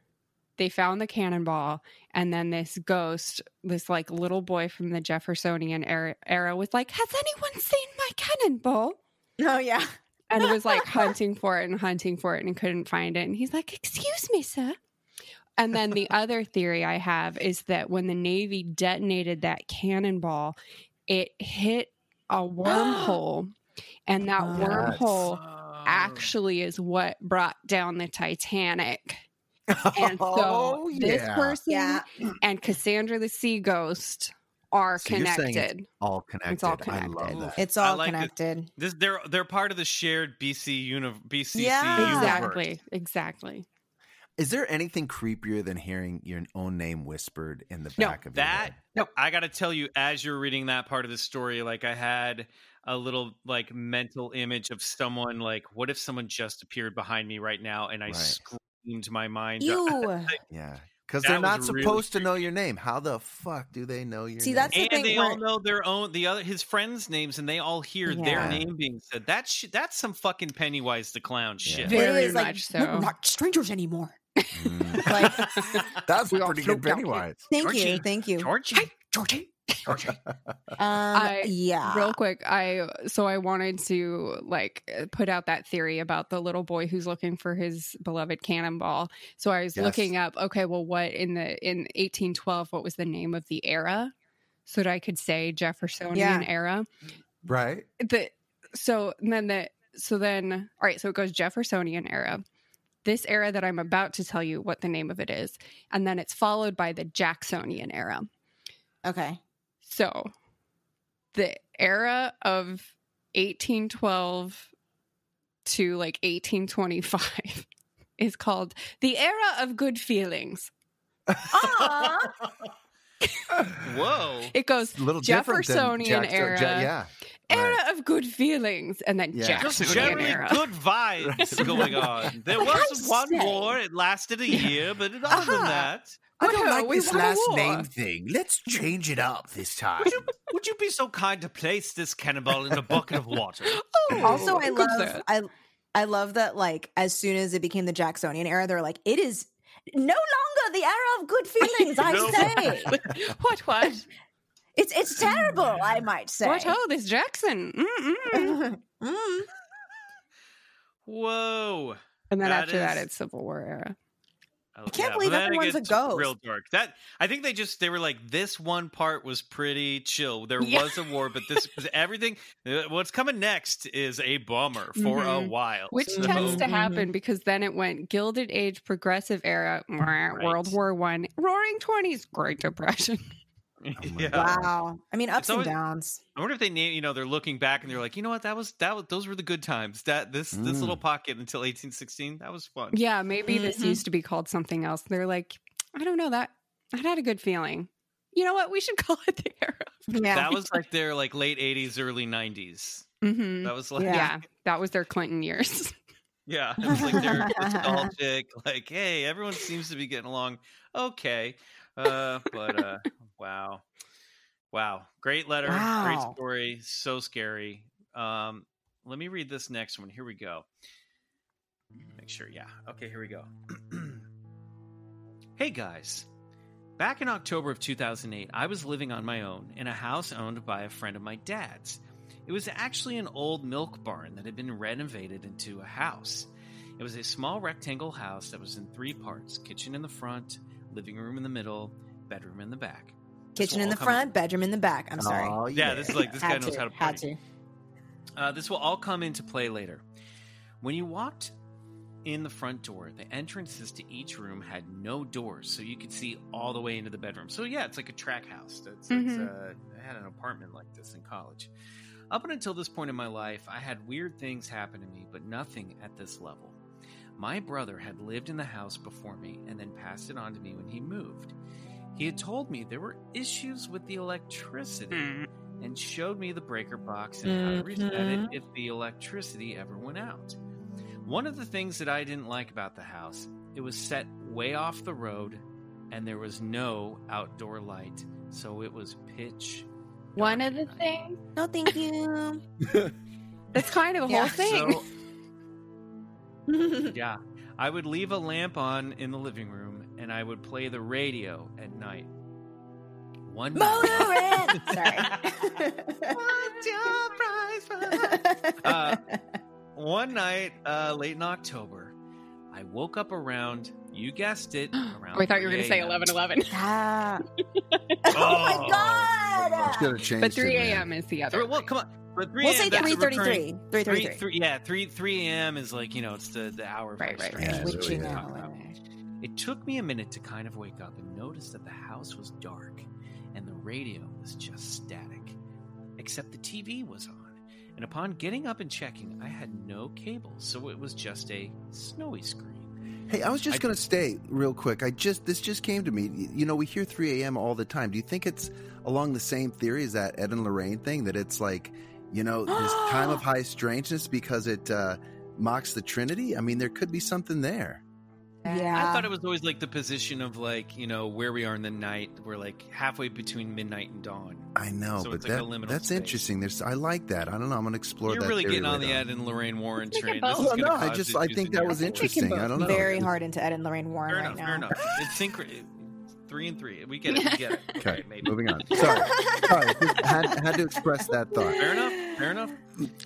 they found the cannonball, and then this ghost, this like little boy from the Jeffersonian era was like, has anyone seen my cannonball? Oh, yeah. And was like hunting for it and couldn't find it. And he's like, excuse me, sir. And then the other theory I have is that when the Navy detonated that cannonball, it hit a wormhole. And that wormhole actually is what brought down the Titanic. And so this person and Cassandra the Sea Ghost are connected. You're saying it's all connected. It's all connected. I love that. It's all connected. They're part of the shared BCC universe. Exactly. Is there anything creepier than hearing your own name whispered in the back of your head? No, I got to tell you, as you're reading that part of the story, like I had a little like mental image of someone like, what if someone just appeared behind me right now and I screamed my mind. Ew. Yeah. Because they're not supposed to know your name. How the fuck do they know your name? That's the thing. And they all know their own, his friends' names, and they all hear their name being said. That's some fucking Pennywise the Clown shit. Very much so. We're not strangers anymore. That's pretty good Pennywise. Thank you. Georgie. Real quick, I wanted to like put out that theory about the little boy who's looking for his beloved cannonball. So I was looking up, okay, well, what in 1812, what was the name of the era, so that I could say Jeffersonian era, right? So it goes Jeffersonian era. This era that I'm about to tell you what the name of it is, and then it's followed by the Jacksonian era. Okay. So the era of 1812 to like 1825 is called the era of good feelings. Whoa. It goes a little Jeffersonian era. Era of good feelings, and then Jacksonian era. Good vibes going on. There was one war, it lasted a year, but other than that. I don't like this last name thing. Let's change it up this time. Would you be so kind to place this cannonball in a bucket of water? Also, I love that, like, as soon as it became the Jacksonian era, they're like, it is no longer the era of good feelings, I say. What? It's terrible, I might say. What, this Jackson? Whoa. And then after that, it's Civil War era. I can't believe everyone's a ghost. Real dark. I think they were like, this one part was pretty chill. There was a war, but this was everything. What's coming next is a bummer for a while. Which tends to happen, because then it went Gilded Age, Progressive Era, World War I, Roaring 20s, Great Depression. Wow. I mean, and downs. I wonder if they name, they're looking back and they're like, you know what, those were the good times. This little pocket until 1816, that was fun. Yeah, maybe this used to be called something else. They're like, I don't know, that I had a good feeling. You know what? We should call it the era. Yeah. That was like their like late 80s, early 90s. Mm-hmm. That was like that was their Clinton years. Yeah, it was like they're nostalgic. Like, hey, everyone seems to be getting along okay. But wow. Great letter. Wow. Great story. So scary. Let me read this next one. Here we go. Make sure. Yeah. Okay. Here we go. Hey guys, back in October of 2008, I was living on my own in a house owned by a friend of my dad's. It was actually an old milk barn that had been renovated into a house. It was a small rectangle house that was in three parts: kitchen in the front, living room in the middle, bedroom in the back. Kitchen in the front, bedroom in the back. I'm sorry. Oh, yeah, this is like, this guy knows how to play. This will all come into play later. When you walked in the front door, the entrances to each room had no doors, so you could see all the way into the bedroom. So yeah, it's like a track house. I had an apartment like this in college. Up until this point in my life, I had weird things happen to me, but nothing at this level. My brother had lived in the house before me and then passed it on to me when he moved. He had told me there were issues with the electricity and showed me the breaker box and how to reset it if the electricity ever went out. One of the things that I didn't like about the house, it was set way off the road and there was no outdoor light, so it was pitch dark. One of the things? No, thank you. That's kind of a whole thing. So, yeah. I would leave a lamp on in the living room, and I would play the radio at night. One night. Sorry. What's your prize for? One night, late in October, I woke up around, you guessed it, around. We thought you were going to say 11:11. Yeah. Oh my God. Going to change. But 3 a.m. is the other. Well, come on. But we'll say 3:33. 3:33. Yeah, 3 a.m. is like, you know, it's the hour. Right. Yeah, witching hour. It took me a minute to kind of wake up and notice that the house was dark and the radio was just static, except the TV was on. And upon getting up and checking, I had no cable, so it was just a snowy screen. Hey, I was just going to stay real quick. This just came to me. You know, we hear 3 a.m. all the time. Do you think it's along the same theory as that Ed and Lorraine thing, that it's like, you know, this time of high strangeness because it mocks the Trinity? I mean, there could be something there. Yeah. I thought it was always like the position of like, you know, where we are in the night. We're like halfway between midnight and dawn. I know, so but like that's space. Interesting. I like that. I don't know. I'm going to explore that. You're really getting on the Ed and Lorraine Warren train. Well, no, I think that was interesting. I don't know. Very hard into Ed and Lorraine Warren right now. Fair enough. It's 3 and 3. We get it. Okay, maybe. Moving on. Sorry. Had to express that thought. Fair enough.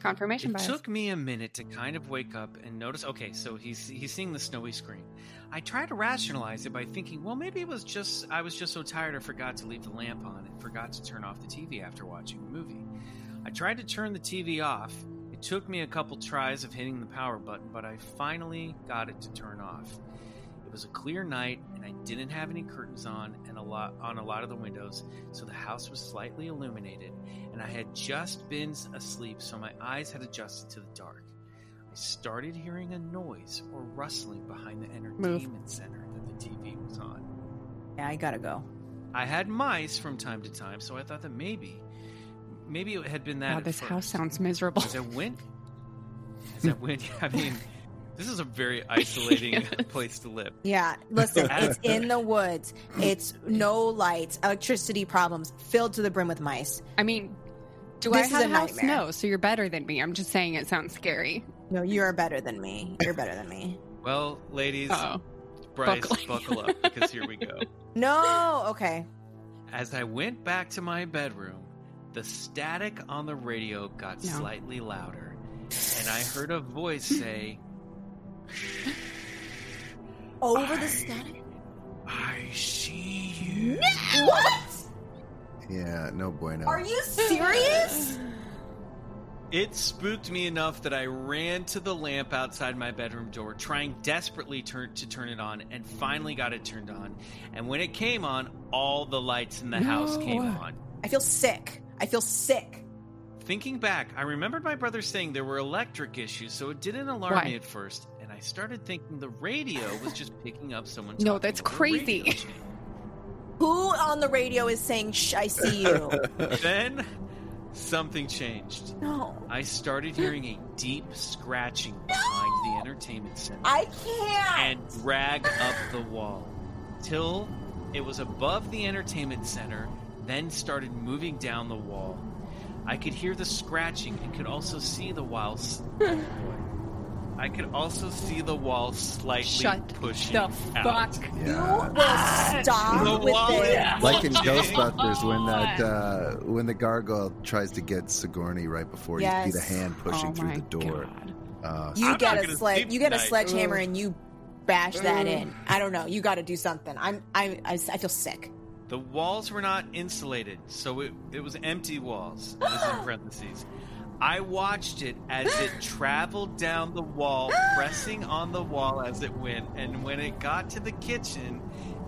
Confirmation bias. It took me a minute to kind of wake up and notice, okay, so he's seeing the snowy screen. I tried to rationalize it by thinking, well, maybe it was just, I was just so tired I forgot to leave the lamp on and forgot to turn off the TV after watching the movie. I tried to turn the TV off. It took me a couple tries of hitting the power button, but I finally got it to turn off. It was a clear night, and I didn't have any curtains on and a lot of the windows, so the house was slightly illuminated, and I had just been asleep, so my eyes had adjusted to the dark. I started hearing a noise or rustling behind the entertainment center that the TV was on. Yeah, I gotta go. I had mice from time to time, so I thought that maybe it had been that. Wow, this house sounds miserable. As I went, I mean... This is a very isolating place to live. Yeah. Listen, it's in the woods. It's no lights, electricity problems, filled to the brim with mice. I mean, this is a nightmare. No, so you're better than me. I'm just saying it sounds scary. No, you are better than me. You're better than me. Well, ladies, Bryce, buckle up, because here we go. No, okay. As I went back to my bedroom, the static on the radio got slightly louder, and I heard a voice say... the static. I see you. No! What? Yeah, no bueno. Are you serious? It spooked me enough that I ran to the lamp outside my bedroom door, trying desperately to turn it on, and finally got it turned on. And when it came on, all the lights in the house came on. I feel sick. Thinking back, I remembered my brother saying there were electric issues, so it didn't alarm me at first. And I started thinking the radio was just picking up someone. No, that's crazy. Who on the radio is saying, I see you? Then something changed. No. I started hearing a deep scratching behind the entertainment center. I can't. And drag up the wall till it was above the entertainment center, then started moving down the wall. I could hear the scratching and could also see the wall. I could also see the wall slightly pushing the fuck out. Yeah. You will stop with this. Like in Ghostbusters when the gargoyle tries to get Sigourney right before you see the hand pushing through the door. You get a sledgehammer and you bash that in. I don't know. You got to do something. I feel sick. The walls were not insulated, so it was empty walls, as in parentheses. I watched it as it traveled down the wall, pressing on the wall as it went, and when it got to the kitchen,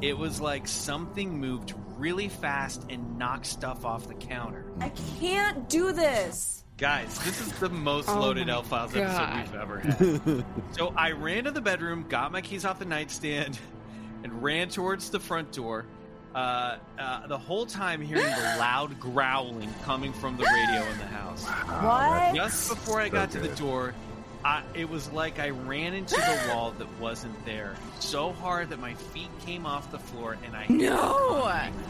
it was like something moved really fast and knocked stuff off the counter. I can't do this. Guys, this is the most loaded Elfiles episode we've ever had. So I ran to the bedroom, got my keys off the nightstand, and ran towards the front door. The whole time hearing the loud growling coming from the radio in the house. Wow. What? Just before I got to the door, it was like I ran into the wall that wasn't there so hard that my feet came off the floor and I hit the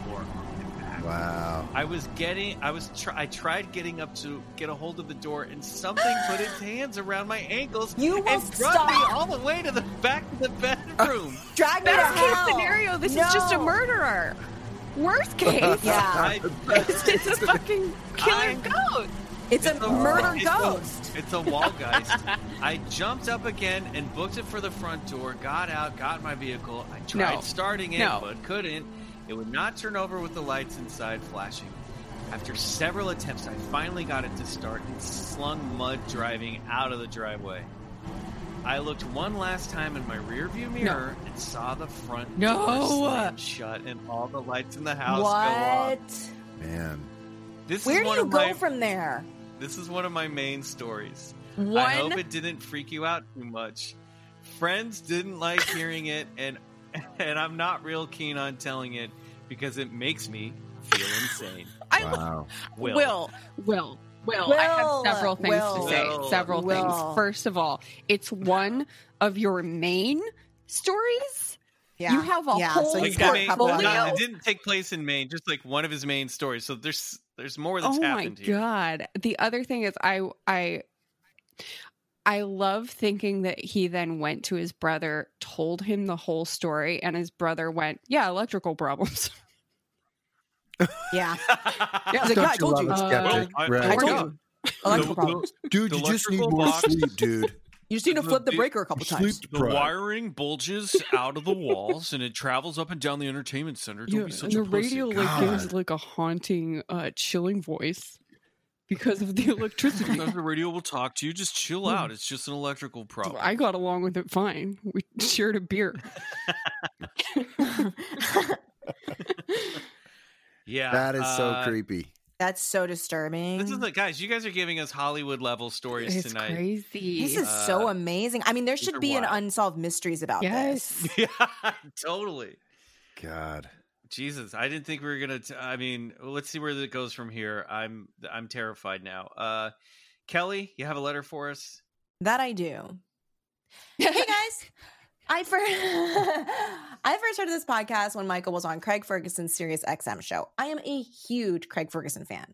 floor. Wow. I tried getting up to get a hold of the door, and something put its hands around my ankles and dragged me all the way to the back of the bedroom. Drag me to hell. Best case scenario, this is just a murderer. Worst case, it's a fucking killer goat. It's a murder ghost. It's a wall geist. I jumped up again and booked it for the front door, got out, got in my vehicle. I tried starting it, but couldn't. It would not turn over with the lights inside flashing. After several attempts, I finally got it to start and slung mud driving out of the driveway. I looked one last time in my rearview mirror and saw the front door slam shut and all the lights in the house go off. Man. Where do you go from there? This is one of my main stories. I hope it didn't freak you out too much. Friends didn't like hearing it, and I'm not real keen on telling it because it makes me feel insane. Will, I have several things to say. Several things. First of all, it's one of your main stories. Yeah. You have a whole portfolio. It didn't take place in Maine, just like one of his main stories. So there's more that's happened here. Oh my God. The other thing is I love thinking that he then went to his brother, told him the whole story, and his brother went, electrical problems. Yeah. I was like, I told you. I told you. Electrical problems. Dude, you just need more sleep, dude. You just need to flip the breaker a couple times. The wiring bulges out of the walls, and it travels up and down the entertainment center. Don't be such a pussy. The radio gives a haunting, chilling voice because of the electricity. Sometimes the radio will talk to you. Just chill out. It's just an electrical problem. I got along with it fine. We shared a beer. Yeah, that is so creepy. That's so disturbing. This is guys, you guys are giving us Hollywood level stories tonight. It's crazy. This is so amazing. I mean, there should be an Unsolved Mysteries about this. Yeah, totally. God. Jesus, I didn't think we were going to. I mean, let's see where it goes from here. I'm terrified now. Kelly, you have a letter for us? That I do. Hey, guys. I first heard of this podcast when Michael was on Craig Ferguson's Sirius XM show. I am a huge Craig Ferguson fan.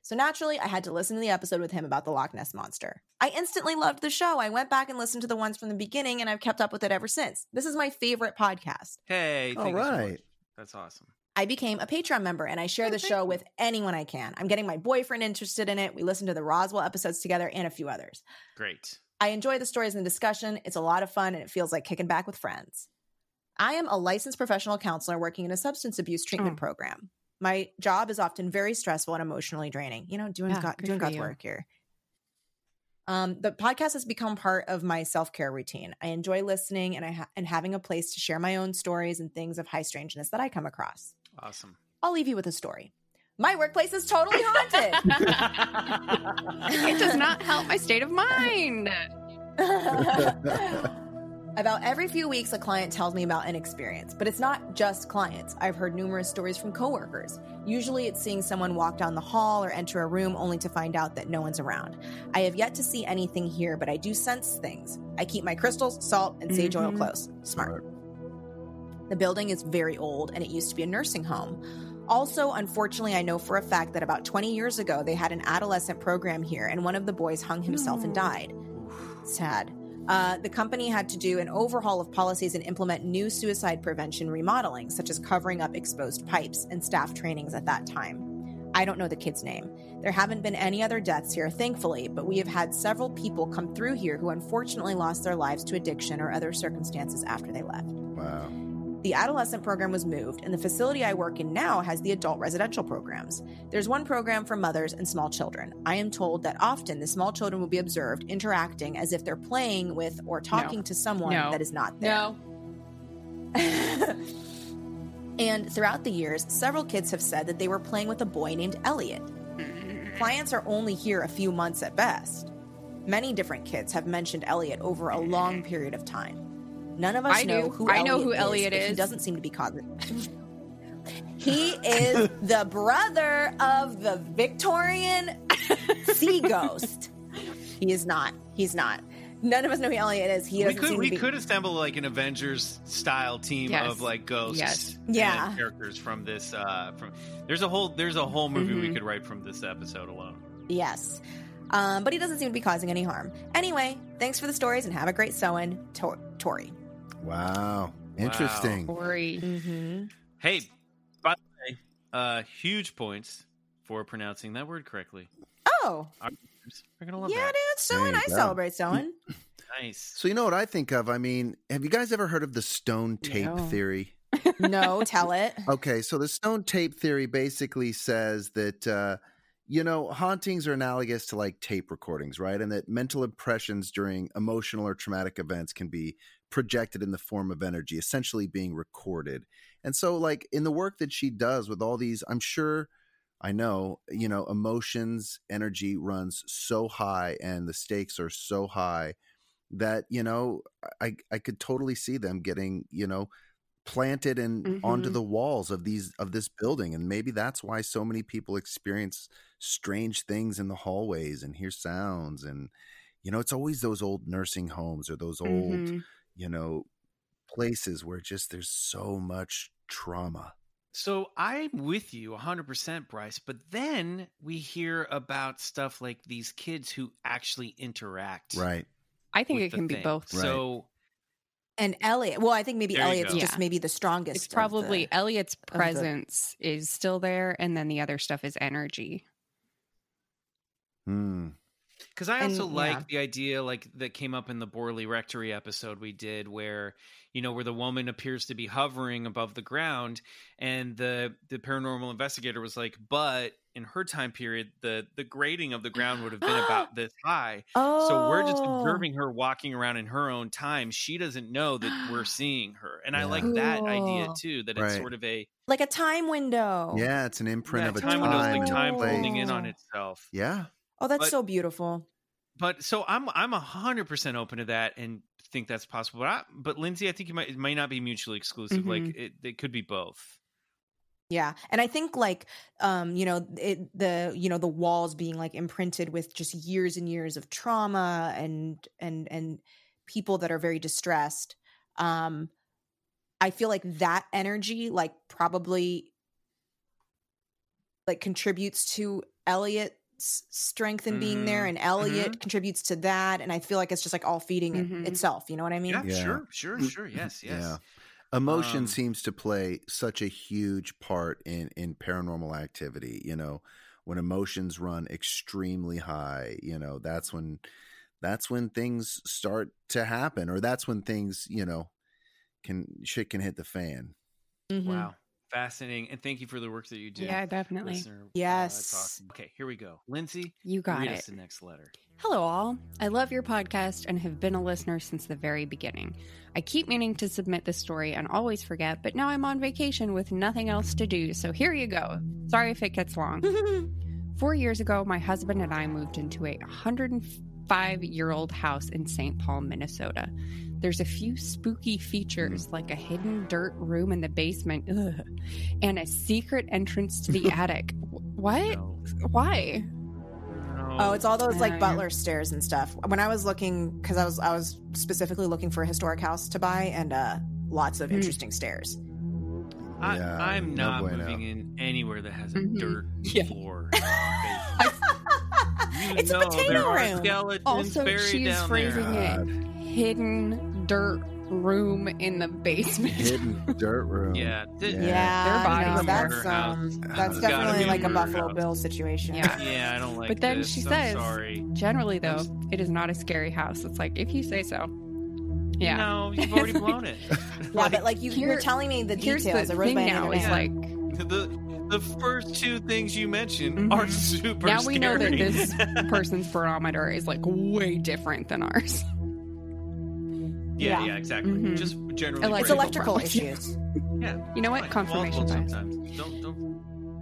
So naturally, I had to listen to the episode with him about the Loch Ness Monster. I instantly loved the show. I went back and listened to the ones from the beginning, and I've kept up with it ever since. This is my favorite podcast. Hey, all right. That's awesome. I became a Patreon member, and I share the show with anyone I can. I'm getting my boyfriend interested in it. We listen to the Roswell episodes together and a few others. Great. I enjoy the stories and the discussion. It's a lot of fun, and it feels like kicking back with friends. I am a licensed professional counselor working in a substance abuse treatment program. My job is often very stressful and emotionally draining. You know, doing God's work here. The podcast has become part of my self-care routine. I enjoy listening and having a place to share my own stories and things of high strangeness that I come across. Awesome. I'll leave you with a story. My workplace is totally haunted. It does not help my state of mind. About every few weeks, a client tells me about an experience, but it's not just clients. I've heard numerous stories from coworkers. Usually it's seeing someone walk down the hall or enter a room only to find out that no one's around. I have yet to see anything here, but I do sense things. I keep my crystals, salt, and sage oil close. Smart. The building is very old, and it used to be a nursing home. Also, unfortunately, I know for a fact that about 20 years ago, they had an adolescent program here, and one of the boys hung himself and died. Sad. The company had to do an overhaul of policies and implement new suicide prevention remodeling, such as covering up exposed pipes and staff trainings at that time. I don't know the kid's name. There haven't been any other deaths here, thankfully, but we have had several people come through here who unfortunately lost their lives to addiction or other circumstances after they left. Wow. The adolescent program was moved, and the facility I work in now has the adult residential programs. There's one program for mothers and small children. I am told that often the small children will be observed interacting as if they're playing with or talking to someone that is not there. And throughout the years, several kids have said that they were playing with a boy named Elliot. Clients are only here a few months at best. Many different kids have mentioned Elliot over a long period of time. None of us know who Elliot is. He doesn't seem to be cognizant. He is the brother of the Victorian sea ghost. He's not. None of us know who Elliot is. He doesn't seem to be. We could assemble like an Avengers style team of like ghosts and characters from this. There's a whole movie we could write from this episode alone. Yes. But he doesn't seem to be causing any harm. Anyway, thanks for the stories and have a great sewing, Tori. Wow. Interesting. Wow. Tori. Mm-hmm. Hey, by the way, huge points for pronouncing that word correctly. Oh. We're gonna love that. Dude, sewing. I celebrate sewing. Nice. So you know what I think of? I mean, have you guys ever heard of the stone tape theory? No, tell it. Okay, so the stone tape theory basically says that... you know, hauntings are analogous to like tape recordings, right? And that mental impressions during emotional or traumatic events can be projected in the form of energy, essentially being recorded. And so like in the work that she does with all these, emotions, energy runs so high and the stakes are so high that, you know, I could totally see them getting, you know, planted and onto the walls of this building. And maybe that's why so many people experience strange things in the hallways and hear sounds. And, you know, it's always those old nursing homes or those old, you know, places where just there's so much trauma. So I'm with you 100%, Bryce. But then we hear about stuff like these kids who actually interact. Right. I think it can be both. Right. So... And Elliot, well, I think maybe Elliot's just maybe the strongest. It's probably Elliot's presence is still there, and then the other stuff is energy. Because I also like the idea like that came up in the Borley Rectory episode we did where, you know, where the woman appears to be hovering above the ground and the paranormal investigator was like, but in her time period, the grading of the ground would have been about this high. Oh. So we're just observing her walking around in her own time. She doesn't know that we're seeing her. And I like that idea too, that it's sort of a... Like a time window. Yeah, it's an imprint of a time. Window, like time folding in on itself. Yeah. Oh, that's so beautiful. But so I'm 100% open to that and think that's possible. But Lindsay, I think it might not be mutually exclusive. Like it could be both. Yeah. And I think like, the walls being like imprinted with just years and years of trauma and people that are very distressed. I feel like that energy like probably like contributes to Elliot's strength in being there, and Elliot contributes to that. And I feel like it's just like all feeding itself. You know what I mean? Yeah, yeah. Sure. Yes. Yeah. Emotion seems to play such a huge part in paranormal activity. You know, when emotions run extremely high, you know, that's when things start to happen, or that's when things, you know, can hit the fan. Mm-hmm. Wow. Fascinating. And thank you for the work that you do. Yeah, definitely. Listener, yes. Awesome. Okay, here we go. Lindsay, you got read us the next letter. Hello, all. I love your podcast and have been a listener since the very beginning. I keep meaning to submit this story and always forget, but now I'm on vacation with nothing else to do, so here you go. Sorry if it gets long. 4 years ago, my husband and I moved into a 105-year-old house in St. Paul, Minnesota. There's a few spooky features like a hidden dirt room in the basement and a secret entrance to the attic. What? No. Why? No. Oh, it's all those like butler stairs and stuff. When I was looking, because I was specifically looking for a historic house to buy, and lots of interesting stairs. I'm not moving in anywhere that has a dirt floor. It's a potato room. Skeletons also, she's phrasing it. Hidden dirt room in the basement. Hidden dirt room. Yeah. Their bodies. That's definitely like a Buffalo Bill situation. Yeah, I don't like. But then she says, generally though, it is not a scary house. It's like if you say so. Yeah. No, you've already blown it. Yeah, but like you're telling me the details. The thing now is like the first two things you mentioned are super. Now we know that this person's barometer is like way different than ours. Yeah, exactly. Just generally, it's electrical issues. Yeah, you know what? Confirmation bias.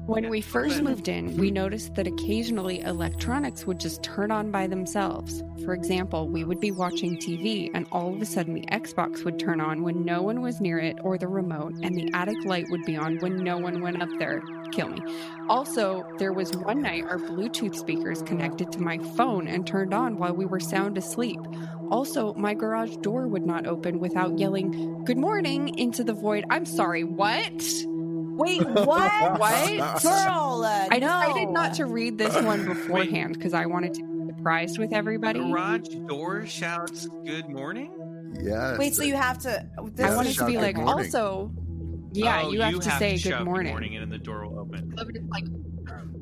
When we first moved in, we noticed that occasionally electronics would just turn on by themselves. For example, we would be watching TV, and all of a sudden, the Xbox would turn on when no one was near it or the remote, and the attic light would be on when no one went up there. kill me. Also, there was one night our Bluetooth speakers connected to my phone and turned on while we were sound asleep. Also, my garage door would not open without yelling, "Good morning," into the void. I'm sorry, what? Wait, what? What? Girl, I know. I did not to read this one beforehand because I wanted to be surprised with everybody. Garage door shouts, "Good morning"? Yes. Wait, so you have to... I wanted to be like, morning. Also... Yeah, oh, you have to say to good morning. Good morning, and then the door will open.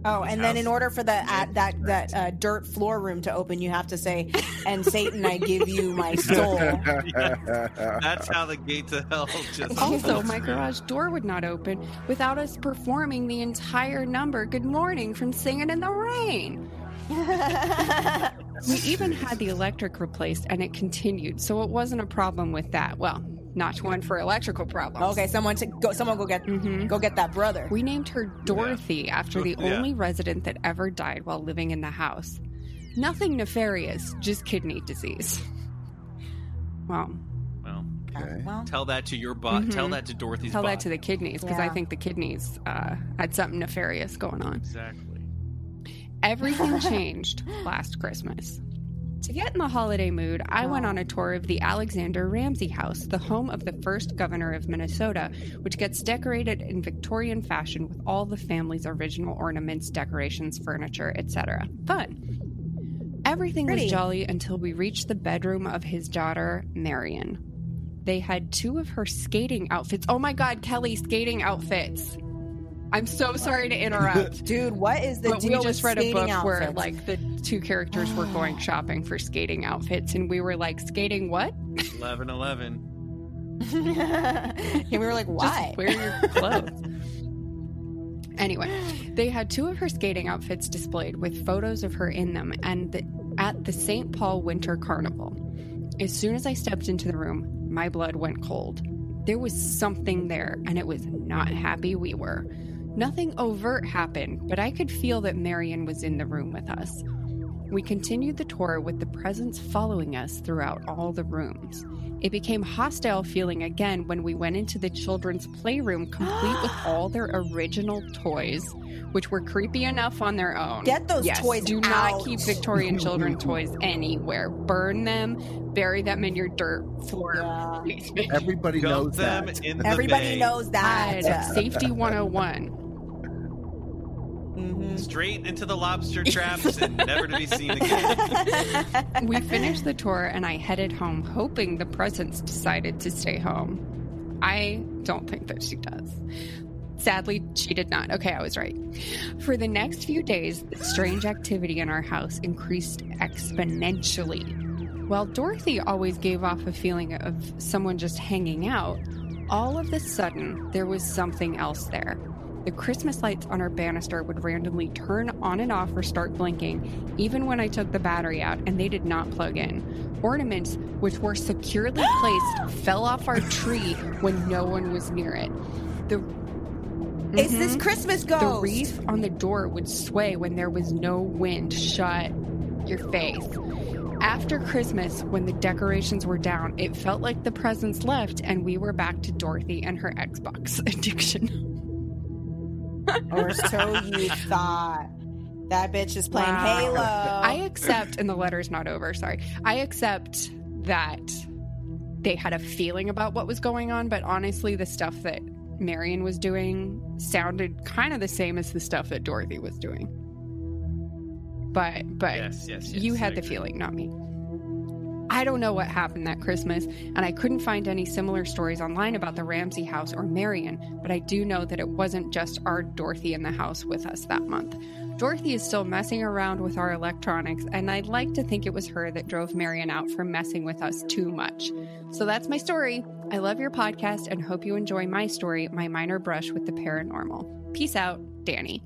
Oh, and then in order for that dirt floor room to open, you have to say, "And Satan, I give you my soul." Yeah. That's how the gate to hell just... Also, my garage door would not open without us performing the entire number, "Good Morning," from Singing in the Rain. We even had the electric replaced, and it continued, so it wasn't a problem with that. Well... Not one for electrical problems. Okay, someone go get that brother. We named her Dorothy after the only resident that ever died while living in the house. Nothing nefarious, just kidney disease. Well, tell that to your bot. Mm-hmm. Tell that to Dorothy's bot. Tell that to the kidneys, because I think the kidneys had something nefarious going on. Exactly. Everything changed last Christmas. To get in the holiday mood, I went on a tour of the Alexander Ramsey House, the home of the first governor of Minnesota, which gets decorated in Victorian fashion with all the family's original ornaments, decorations, furniture, etc. Fun. Everything was jolly until we reached the bedroom of his daughter, Marion. They had two of her skating outfits. Oh my God, Kelly, skating outfits. I'm so sorry to interrupt. Dude, what is the deal with skating outfits? We just read a book where, like, the two characters were going shopping for skating outfits, and we were like, skating what? 11-11. And we were like, why? Just wear your clothes. Anyway, they had two of her skating outfits displayed with photos of her in them at the St. Paul Winter Carnival. As soon as I stepped into the room, my blood went cold. There was something there, and it was not happy we were. Nothing overt happened, but I could feel that Marion was in the room with us. We continued the tour with the presence following us throughout all the rooms. It became hostile feeling again when we went into the children's playroom, complete with all their original toys, which were creepy enough on their own. Get those toys do out. Not keep Victorian children toys anywhere. Burn them. Bury them in your dirt floor. Yeah. Everybody knows them that. Everybody knows that. Safety 101. Mm-hmm. Straight into the lobster traps and never to be seen again. We finished the tour and I headed home, hoping the presence decided to stay home. I don't think that she does. Sadly, she did not. Okay, I was right. For the next few days, the strange activity in our house increased exponentially. While Dorothy always gave off a feeling of someone just hanging out, all of a sudden, there was something else there. The Christmas lights on our banister would randomly turn on and off or start blinking, even when I took the battery out, and they did not plug in. Ornaments, which were securely placed, fell off our tree when no one was near it. It's this Christmas ghost. The wreath on the door would sway when there was no wind. Shut your face. After Christmas, when the decorations were down, it felt like the presents left, and we were back to Dorothy and her Xbox addiction. Or so you thought. That bitch is playing Halo. I accept that they had a feeling about what was going on, but honestly, the stuff that Marion was doing sounded kind of the same as the stuff that Dorothy was doing. But yes, you had the feeling, not me. I don't know what happened that Christmas, and I couldn't find any similar stories online about the Ramsey house or Marion, but I do know that it wasn't just our Dorothy in the house with us that month. Dorothy is still messing around with our electronics, and I'd like to think it was her that drove Marion out from messing with us too much. So that's my story. I love your podcast and hope you enjoy my story, My Minor Brush with the Paranormal. Peace out, Danny.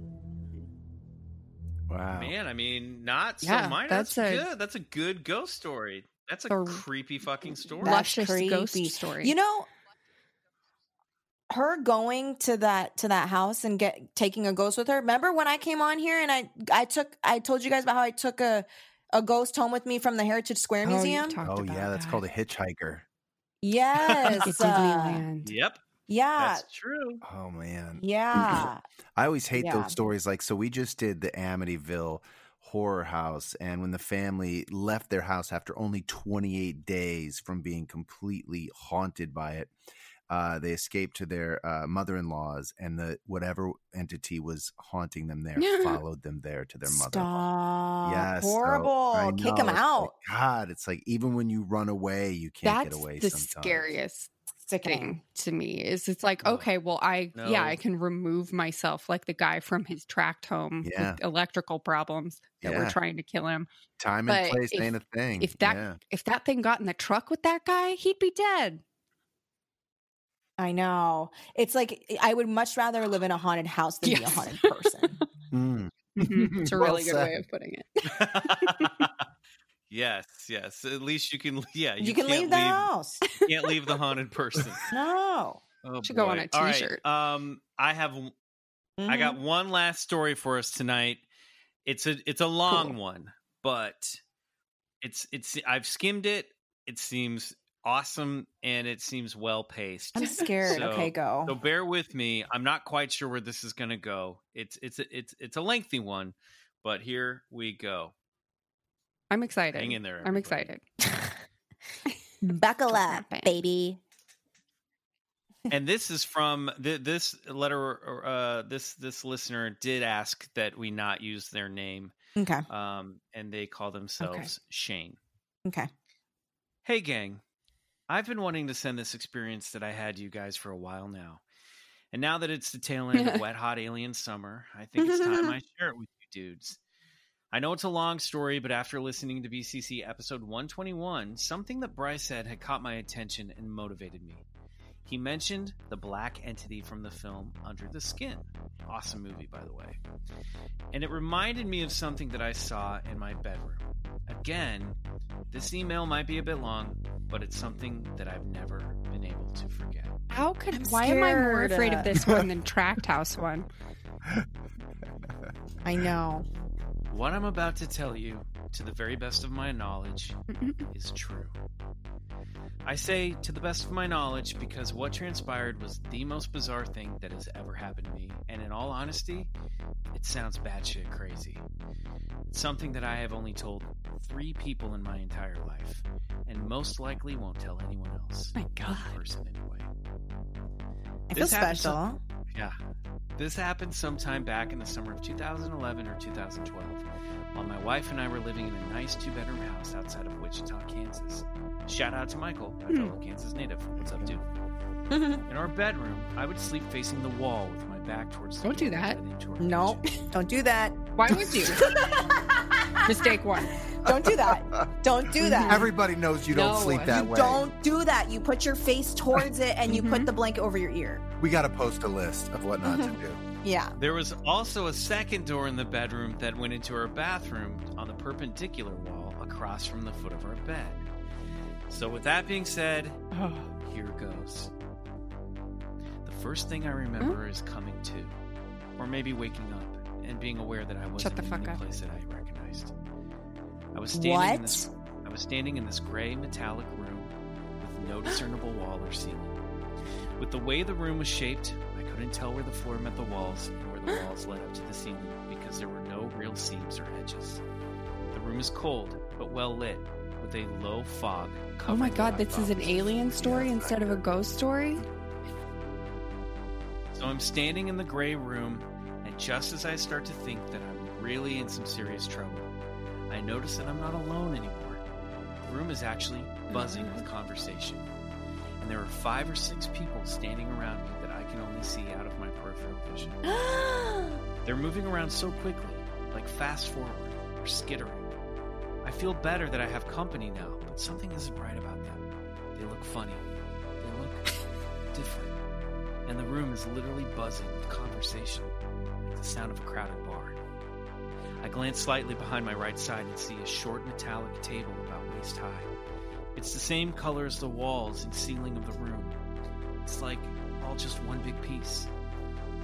Wow. Man, I mean, not so minor. That's good. That's a good ghost story. That's a creepy fucking story. Luscious ghost story. You know, her going to that house and taking a ghost with her. Remember when I came on here and I told you guys about how I took a ghost home with me from the Heritage Square Museum? Oh, that's called a hitchhiker. Yes. Disneyland. Yep. Yeah. That's true. Oh, man. Yeah. I always hate those stories. Like, so we just did the Amityville horror house, and when the family left their house after only 28 days from being completely haunted by it, they escaped to their mother-in-law's, and the whatever entity was haunting them there followed them there to their mother-in-law. Yes, horrible. So, kick them out. Like, God, it's like even when you run away, you can't get away. That's the scariest thing to me is it's like, okay, well, I can remove myself like the guy from his tract home with electrical problems that were trying to kill him. Time and place ain't a thing. If that thing got in the truck with that guy, he'd be dead. I know. It's like I would much rather live in a haunted house than be a haunted person. It's a really good way of putting it. Yes. At least you can. Yeah, you can leave the house. You can't leave the haunted person. No. Oh, should go on a T-shirt. Right. I got one last story for us tonight. It's a long one, but it's I've skimmed it. It seems awesome, and it seems well paced. I'm scared. Okay, go. So bear with me. I'm not quite sure where this is going to go. It's a lengthy one, but here we go. I'm excited. Hang in there, everybody. I'm excited. Buckle up, baby. And this is from this letter. This listener did ask that we not use their name. Okay. And they call themselves Shane. Okay. Hey, gang. I've been wanting to send this experience that I had to you guys for a while now. And now that it's the tail end of wet, hot alien summer, I think it's time I share it with you dudes. I know it's a long story, but after listening to BCC episode 121, something that Bryce said had caught my attention and motivated me. He mentioned the black entity from the film Under the Skin. Awesome movie, by the way. And it reminded me of something that I saw in my bedroom. Again, this email might be a bit long, but it's something that I've never been able to forget. Why am I more afraid of this one than Tract House one? I know. What I'm about to tell you, to the very best of my knowledge, is true. I say to the best of my knowledge because what transpired was the most bizarre thing that has ever happened to me, and in all honesty, it sounds batshit crazy. It's something that I have only told 3 people in my entire life, and most likely won't tell anyone else. My God. One person anyway. I feel special. This happened sometime back in the summer of 2011 or 2012, while my wife and I were living in a nice 2-bedroom house outside of Wichita, Kansas. Shout out to Michael, my fellow Kansas native. What's up, dude? In our bedroom, I would sleep facing the wall with my back towards the kitchen. Don't do that. No, don't do that. Why would you? Mistake one. Don't do that. Don't do that. Everybody knows you don't sleep that way. Don't do that. You put your face towards it and you put the blanket over your ear. We got to post a list of what not to do. Yeah. There was also a second door in the bedroom that went into our bathroom on the perpendicular wall across from the foot of our bed. So with that being said, here goes. The first thing I remember is coming to, or maybe waking up and being aware that I wasn't in the place that I recognized. I was standing in this gray metallic room with no discernible wall or ceiling. With the way the room was shaped, I couldn't tell where the floor met the walls and where the walls led up to the ceiling because there were no real seams or edges. The room is cold, but well lit, with a low fog. Oh my God, this is an alien story instead of a ghost story? So I'm standing in the gray room, and just as I start to think that I'm really in some serious trouble, I notice that I'm not alone anymore. The room is actually buzzing with conversation. And there are 5 or 6 people standing around me that I can only see out of my peripheral vision. They're moving around so quickly, like fast forward or skittering. I feel better that I have company now, but something isn't right about them. They look funny. They look different. And the room is literally buzzing with conversation, like the sound of a crowded bar. I glance slightly behind my right side and see a short metallic table about waist high. It's the same color as the walls and ceiling of the room. It's like all just one big piece.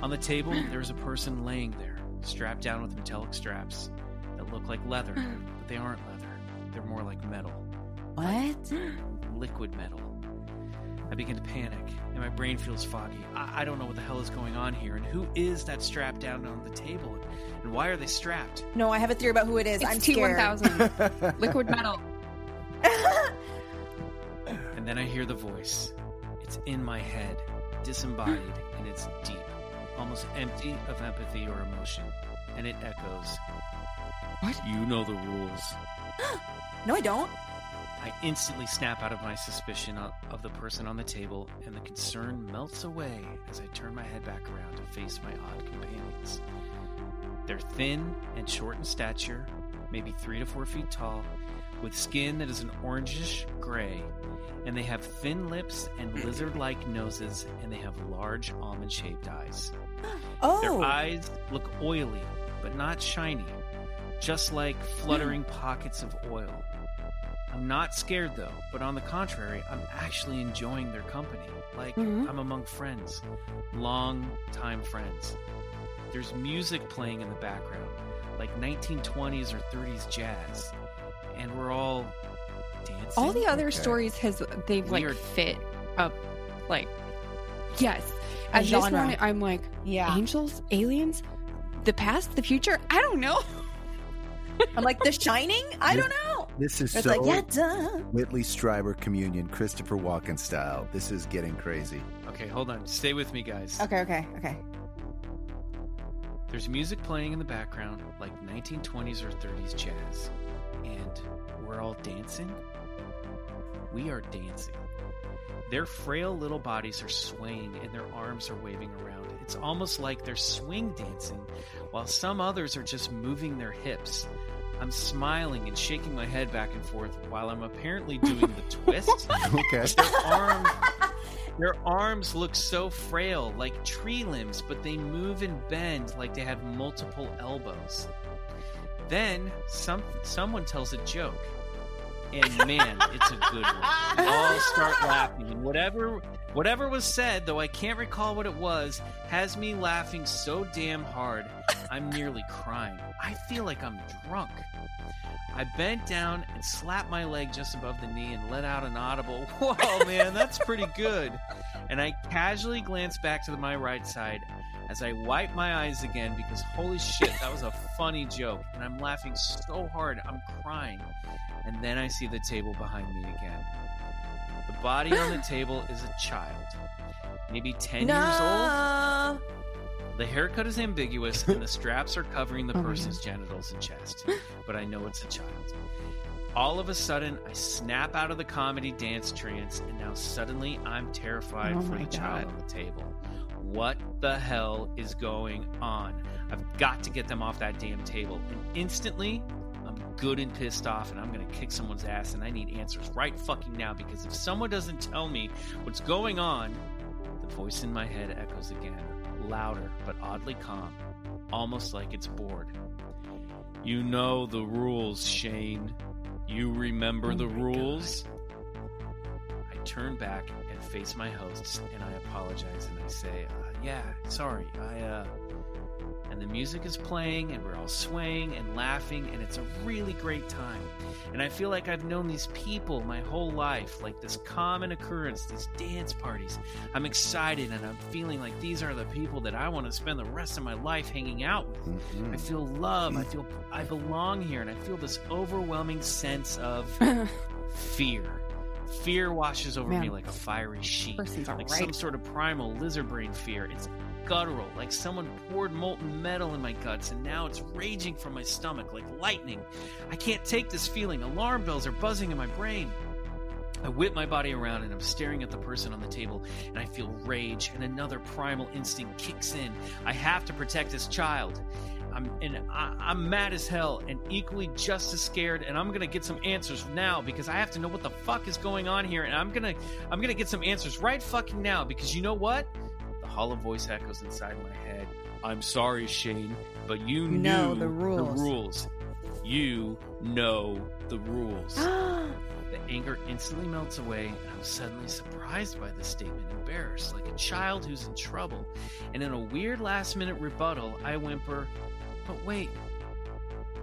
On the table, there's a person laying there, strapped down with metallic straps that look like leather, but they aren't leather. They're more like metal. What? Liquid metal. I begin to panic, and my brain feels foggy. I don't know what the hell is going on here, and who is that strapped down on the table, and why are they strapped? No, I have a theory about who it is. It's I'm scared. T-1000. Liquid metal. And then I hear the voice. It's in my head, disembodied, and it's deep, almost empty of empathy or emotion. And it echoes. What? You know the rules. No, I don't. I instantly snap out of my suspicion of the person on the table, and the concern melts away as I turn my head back around to face my odd companions. They're thin and short in stature, maybe 3 to 4 feet tall, with skin that is an orangish gray, and they have thin lips and lizard-like noses, and they have large almond-shaped eyes. Oh. Their eyes look oily, but not shiny, just like fluttering pockets of oil. I'm not scared, though, but on the contrary, I'm actually enjoying their company. Like, I'm among friends, long-time friends. There's music playing in the background, like 1920s or 30s jazz, and we're all dancing. All the other stories, they've, like, fit up, like, yes. At this moment, I'm like, angels, aliens, the past, the future, I don't know. I'm like, The Shining? I don't know. This is so like, Whitley Strieber Communion, Christopher Walken style. This is getting crazy. Okay, hold on. Stay with me, guys. Okay. There's music playing in the background, like 1920s or 30s jazz. And we're all dancing. We are dancing. Their frail little bodies are swaying and their arms are waving around. It's almost like they're swing dancing, while some others are just moving their hips. I'm smiling and shaking my head back and forth while I'm apparently doing the twist. Okay. Their arms look so frail, like tree limbs, but they move and bend like they have multiple elbows. Then someone tells a joke. And man, it's a good one. We all start laughing. And whatever was said, though I can't recall what it was, has me laughing so damn hard, I'm nearly crying. I feel like I'm drunk. I bent down and slapped my leg just above the knee and let out an audible, whoa, man, that's pretty good. And I casually glanced back to my right side as I wiped my eyes again because holy shit, that was a funny joke. And I'm laughing so hard, I'm crying. And then I see the table behind me again. The body on the table is a child, maybe 10 years old. The haircut is ambiguous, and the straps are covering the person's genitals and chest. But I know it's a child. All of a sudden, I snap out of the comedy dance trance, and now suddenly I'm terrified for the child on the table. What the hell is going on? I've got to get them off that damn table. And instantly, I'm good and pissed off, and I'm going to kick someone's ass, and I need answers right fucking now, because if someone doesn't tell me what's going on, the voice in my head echoes again, louder but oddly calm, almost like it's bored. You know the rules, Shane. You remember the rules? God. I turn back and face my hosts, and I apologize, and I say, yeah, sorry, I... And the music is playing, and we're all swaying and laughing, and it's a really great time. And I feel like I've known these people my whole life, like this common occurrence, these dance parties. I'm excited, and I'm feeling like these are the people that I want to spend the rest of my life hanging out with. I feel love. I feel I belong here, and I feel this overwhelming sense of fear. Fear washes over me like a fiery sheet, like some sort of primal lizard brain fear. It's guttural, like someone poured molten metal in my guts, and now it's raging from my stomach like lightning. I can't take this feeling. Alarm bells are buzzing in my brain. I whip my body around, and I'm staring at the person on the table, and I feel rage, and another primal instinct kicks in. I have to protect this child. I'm mad as hell, and equally just as scared, and I'm gonna get some answers now, because I have to know what the fuck is going on here, and I'm gonna get some answers right fucking now, because you know what? The hollow voice echoes inside my head. I'm sorry, Shane, but you know the rules. You know the rules. The anger instantly melts away, and I'm suddenly surprised by this statement, embarrassed, like a child who's in trouble. And in a weird last-minute rebuttal, I whimper, but wait.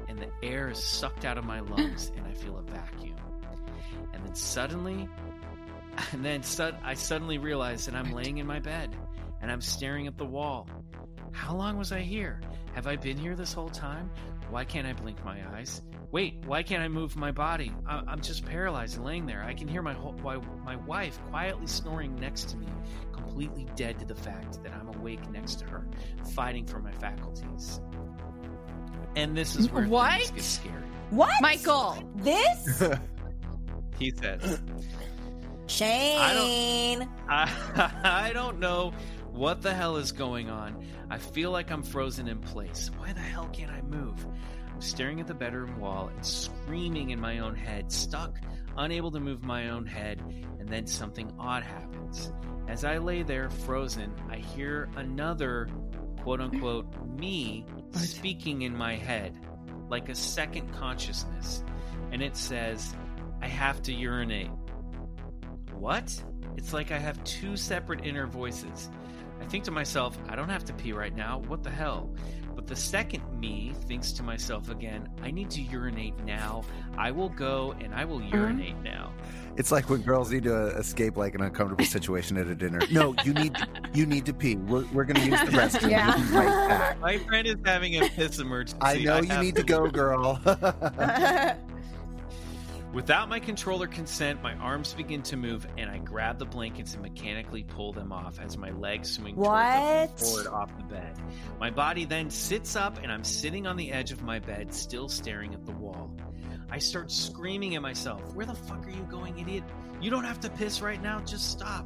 And the air is sucked out of my lungs, and I feel a vacuum. And then suddenly, And then I suddenly realized that I'm laying in my bed and I'm staring at the wall. How long was I here? Have I been here this whole time? Why can't I blink my eyes? Wait, why can't I move my body? I'm just paralyzed and laying there. I can hear my wife quietly snoring next to me, completely dead to the fact that I'm awake next to her, fighting for my faculties. And this is where things get scary. What? Michael, this? He says. Shane. I don't know what the hell is going on. I feel like I'm frozen in place. Why the hell can't I move? I'm staring at the bedroom wall and screaming in my own head, stuck, unable to move my own head, and then something odd happens. As I lay there frozen, I hear another quote-unquote me speaking in my head, like a second consciousness, and it says, I have to urinate. What? It's like I have two separate inner voices. I think to myself, I don't have to pee right now, what the hell? But the second me thinks to myself again, I need to urinate now. I will go and I will urinate now. It's like when girls need to escape like an uncomfortable situation at a dinner. No, you need to pee. We're going to use the restroom. Yeah. We'll be right back. My friend is having a piss emergency. I know you need to go, girl. Without my control or consent, my arms begin to move, and I grab the blankets and mechanically pull them off as my legs swing forward off the bed. My body then sits up, and I'm sitting on the edge of my bed, still staring at the wall. I start screaming at myself, where the fuck are you going, idiot? You don't have to piss right now, just stop.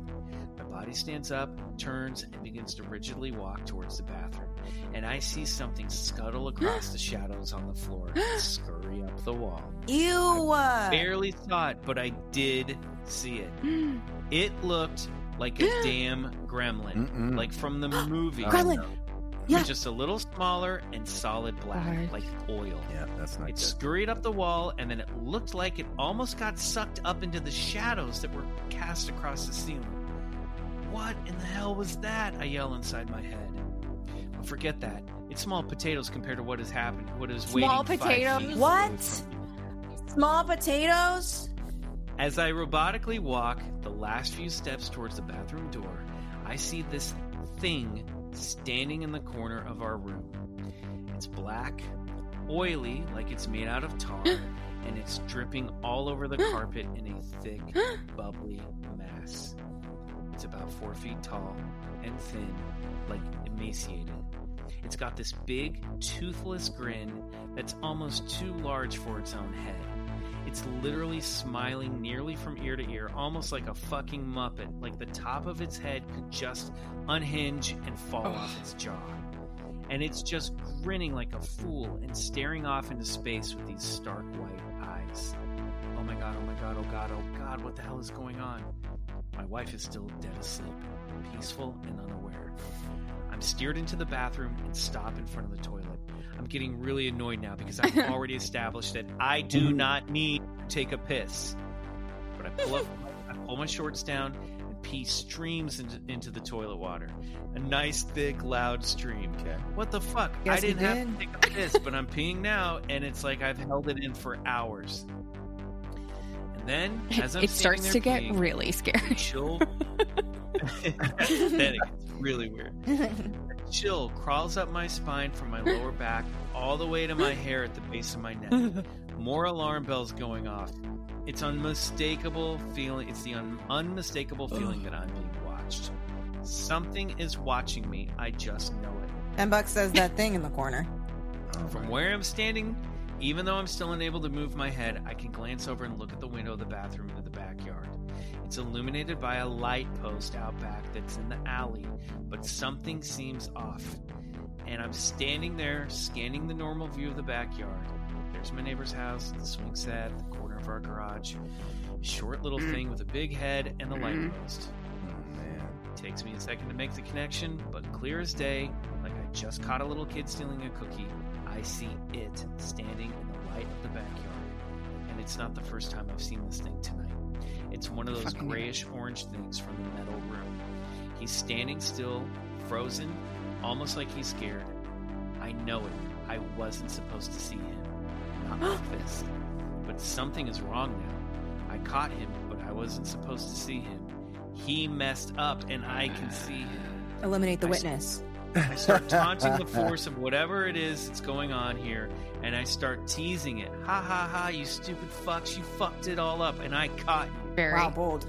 My body stands up, turns, and begins to rigidly walk towards the bathroom, and I see something scuttle across the shadows on the floor and scurry up the wall. Ew! I barely saw it, but I did see it. It looked like a damn gremlin, like from the movie. Gremlin! Yeah. Just a little smaller and solid black, like oil. Yeah, that's not it. It scurried up the wall, and then it looked like it almost got sucked up into the shadows that were cast across the ceiling. What in the hell was that? I yell inside my head. But forget that. It's small potatoes compared to what has happened, what is waiting. Small potatoes? What? Small potatoes? As I robotically walk the last few steps towards the bathroom door, I see this thing standing in the corner of our room. It's black, oily, like it's made out of tar, and it's dripping all over the carpet in a thick, bubbly mass. It's about 4 feet tall and thin, like emaciated. It's got this big, toothless grin that's almost too large for its own head. It's literally smiling nearly from ear to ear, almost like a fucking Muppet, like the top of its head could just unhinge and fall off its jaw. And it's just grinning like a fool and staring off into space with these stark white eyes. Oh my god, oh my god, oh god, oh god, what the hell is going on? My wife is still dead asleep, peaceful and unaware. I'm steered into the bathroom and stop in front of the toilet. I'm getting really annoyed now because I've already established that I do not need to take a piss. But I pull my shorts down and pee streams into the toilet water. A nice, thick, loud stream. Okay. What the fuck? Yes, I didn't have to take a piss, but I'm peeing now, and it's like I've held it in for hours. Then, as I'm it starts to get peeing, really scary. Chill. Then it gets really weird. A chill crawls up my spine from my lower back all the way to my hair at the base of my neck. More alarm bells going off. It's unmistakable feeling. It's the unmistakable feeling that I'm being watched. Something is watching me. I just know it. And Buck says that thing in the corner. From where I'm standing. Even though I'm still unable to move my head, I can glance over and look at the window of the bathroom into the backyard. It's illuminated by a light post out back that's in the alley, but something seems off. And I'm standing there, scanning the normal view of the backyard. There's my neighbor's house, the swing set, the corner of our garage. A short little thing with a big head and the light post. Oh, man. It takes me a second to make the connection, but clear as day, like I just caught a little kid stealing a cookie. I see it standing in the light of the backyard, and it's not the first time I've seen this thing tonight. It's one of those grayish-orange things from the metal room. He's standing still, frozen, almost like he's scared. I know it. I wasn't supposed to see him. Not like this. But something is wrong now. I caught him, but I wasn't supposed to see him. He messed up, and I can see him. Eliminate the witness. I start taunting the force of whatever it is that's going on here, and I start teasing it. Ha ha ha, you stupid fucks, you fucked it all up, and I caught you. Wow, bold.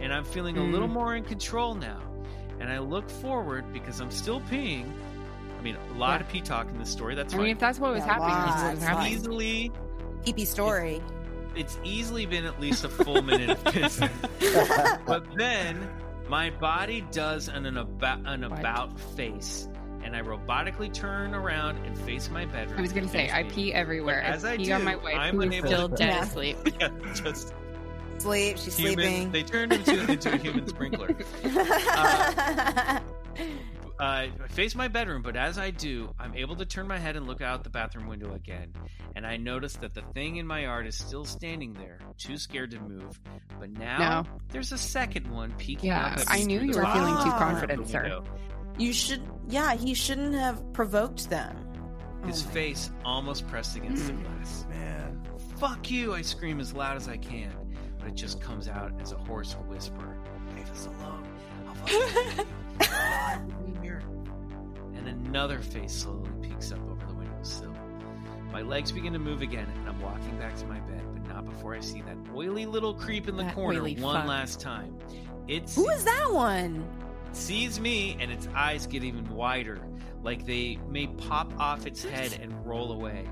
And I'm feeling a little more in control now. And I look forward because I'm still peeing. I mean, a lot of pee talk in this story. That's fine. I mean, if that's what was happening, it's easily... Peepee story. It's easily been at least a full minute of pissing. But then... my body does an about face, and I robotically turn around and face my bedroom. I was going to say, I pee everywhere. But as I pee on my wife, I'm still dead asleep. Yeah, just sleep. She's sleeping. They turned into a human sprinkler. I face my bedroom, but as I do, I'm able to turn my head and look out the bathroom window again, and I notice that the thing in my yard is still standing there, too scared to move. But now there's a second one peeking up. Yeah, I knew you were feeling too confident, sir. You should, he shouldn't have provoked them. His face almost pressed against the glass. Man, fuck you! I scream as loud as I can, but it just comes out as a hoarse whisper. Leave us alone. I'll fucking and another face slowly peeks up over the windowsill. My legs begin to move again, and I'm walking back to my bed, but not before I see that oily little creep in the corner one last time. Who is that one? Sees me, and its eyes get even wider, like they may pop off its head and roll away.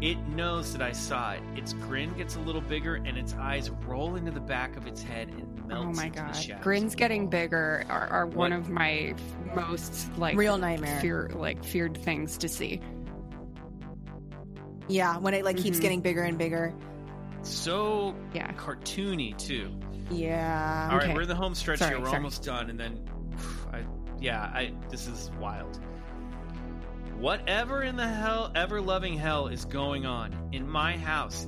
It knows that I saw it. Its grin gets a little bigger, and its eyes roll into the back of its head and melt into the shadows. Grins getting bigger are one of my most real nightmare, feared things to see. Yeah, when it keeps getting bigger and bigger. So cartoony too. Yeah. All right, we're in the home stretch here. We're almost done, and then this is wild. Whatever in the hell, ever-loving hell is going on in my house,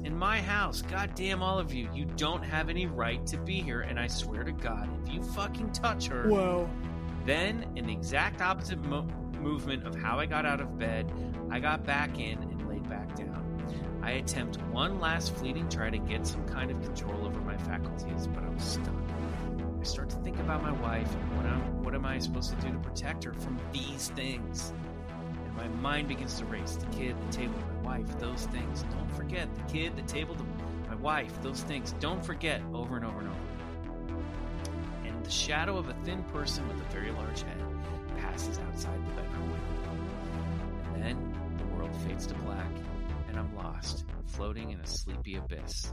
goddamn all of you don't have any right to be here, and I swear to God, if you fucking touch her... Whoa. Then, in the exact opposite movement of how I got out of bed, I got back in and laid back down. I attempt one last fleeting try to get some kind of control over my faculties, but I'm stuck. I start to think about my wife and what am I supposed to do to protect her from these things? My mind begins to race. The kid, the table, my wife, those things. Don't forget. The kid, the table, my wife, those things. Don't forget. Over and over and over. And the shadow of a thin person with a very large head passes outside the bedroom window. And then the world fades to black, and I'm lost, floating in a sleepy abyss.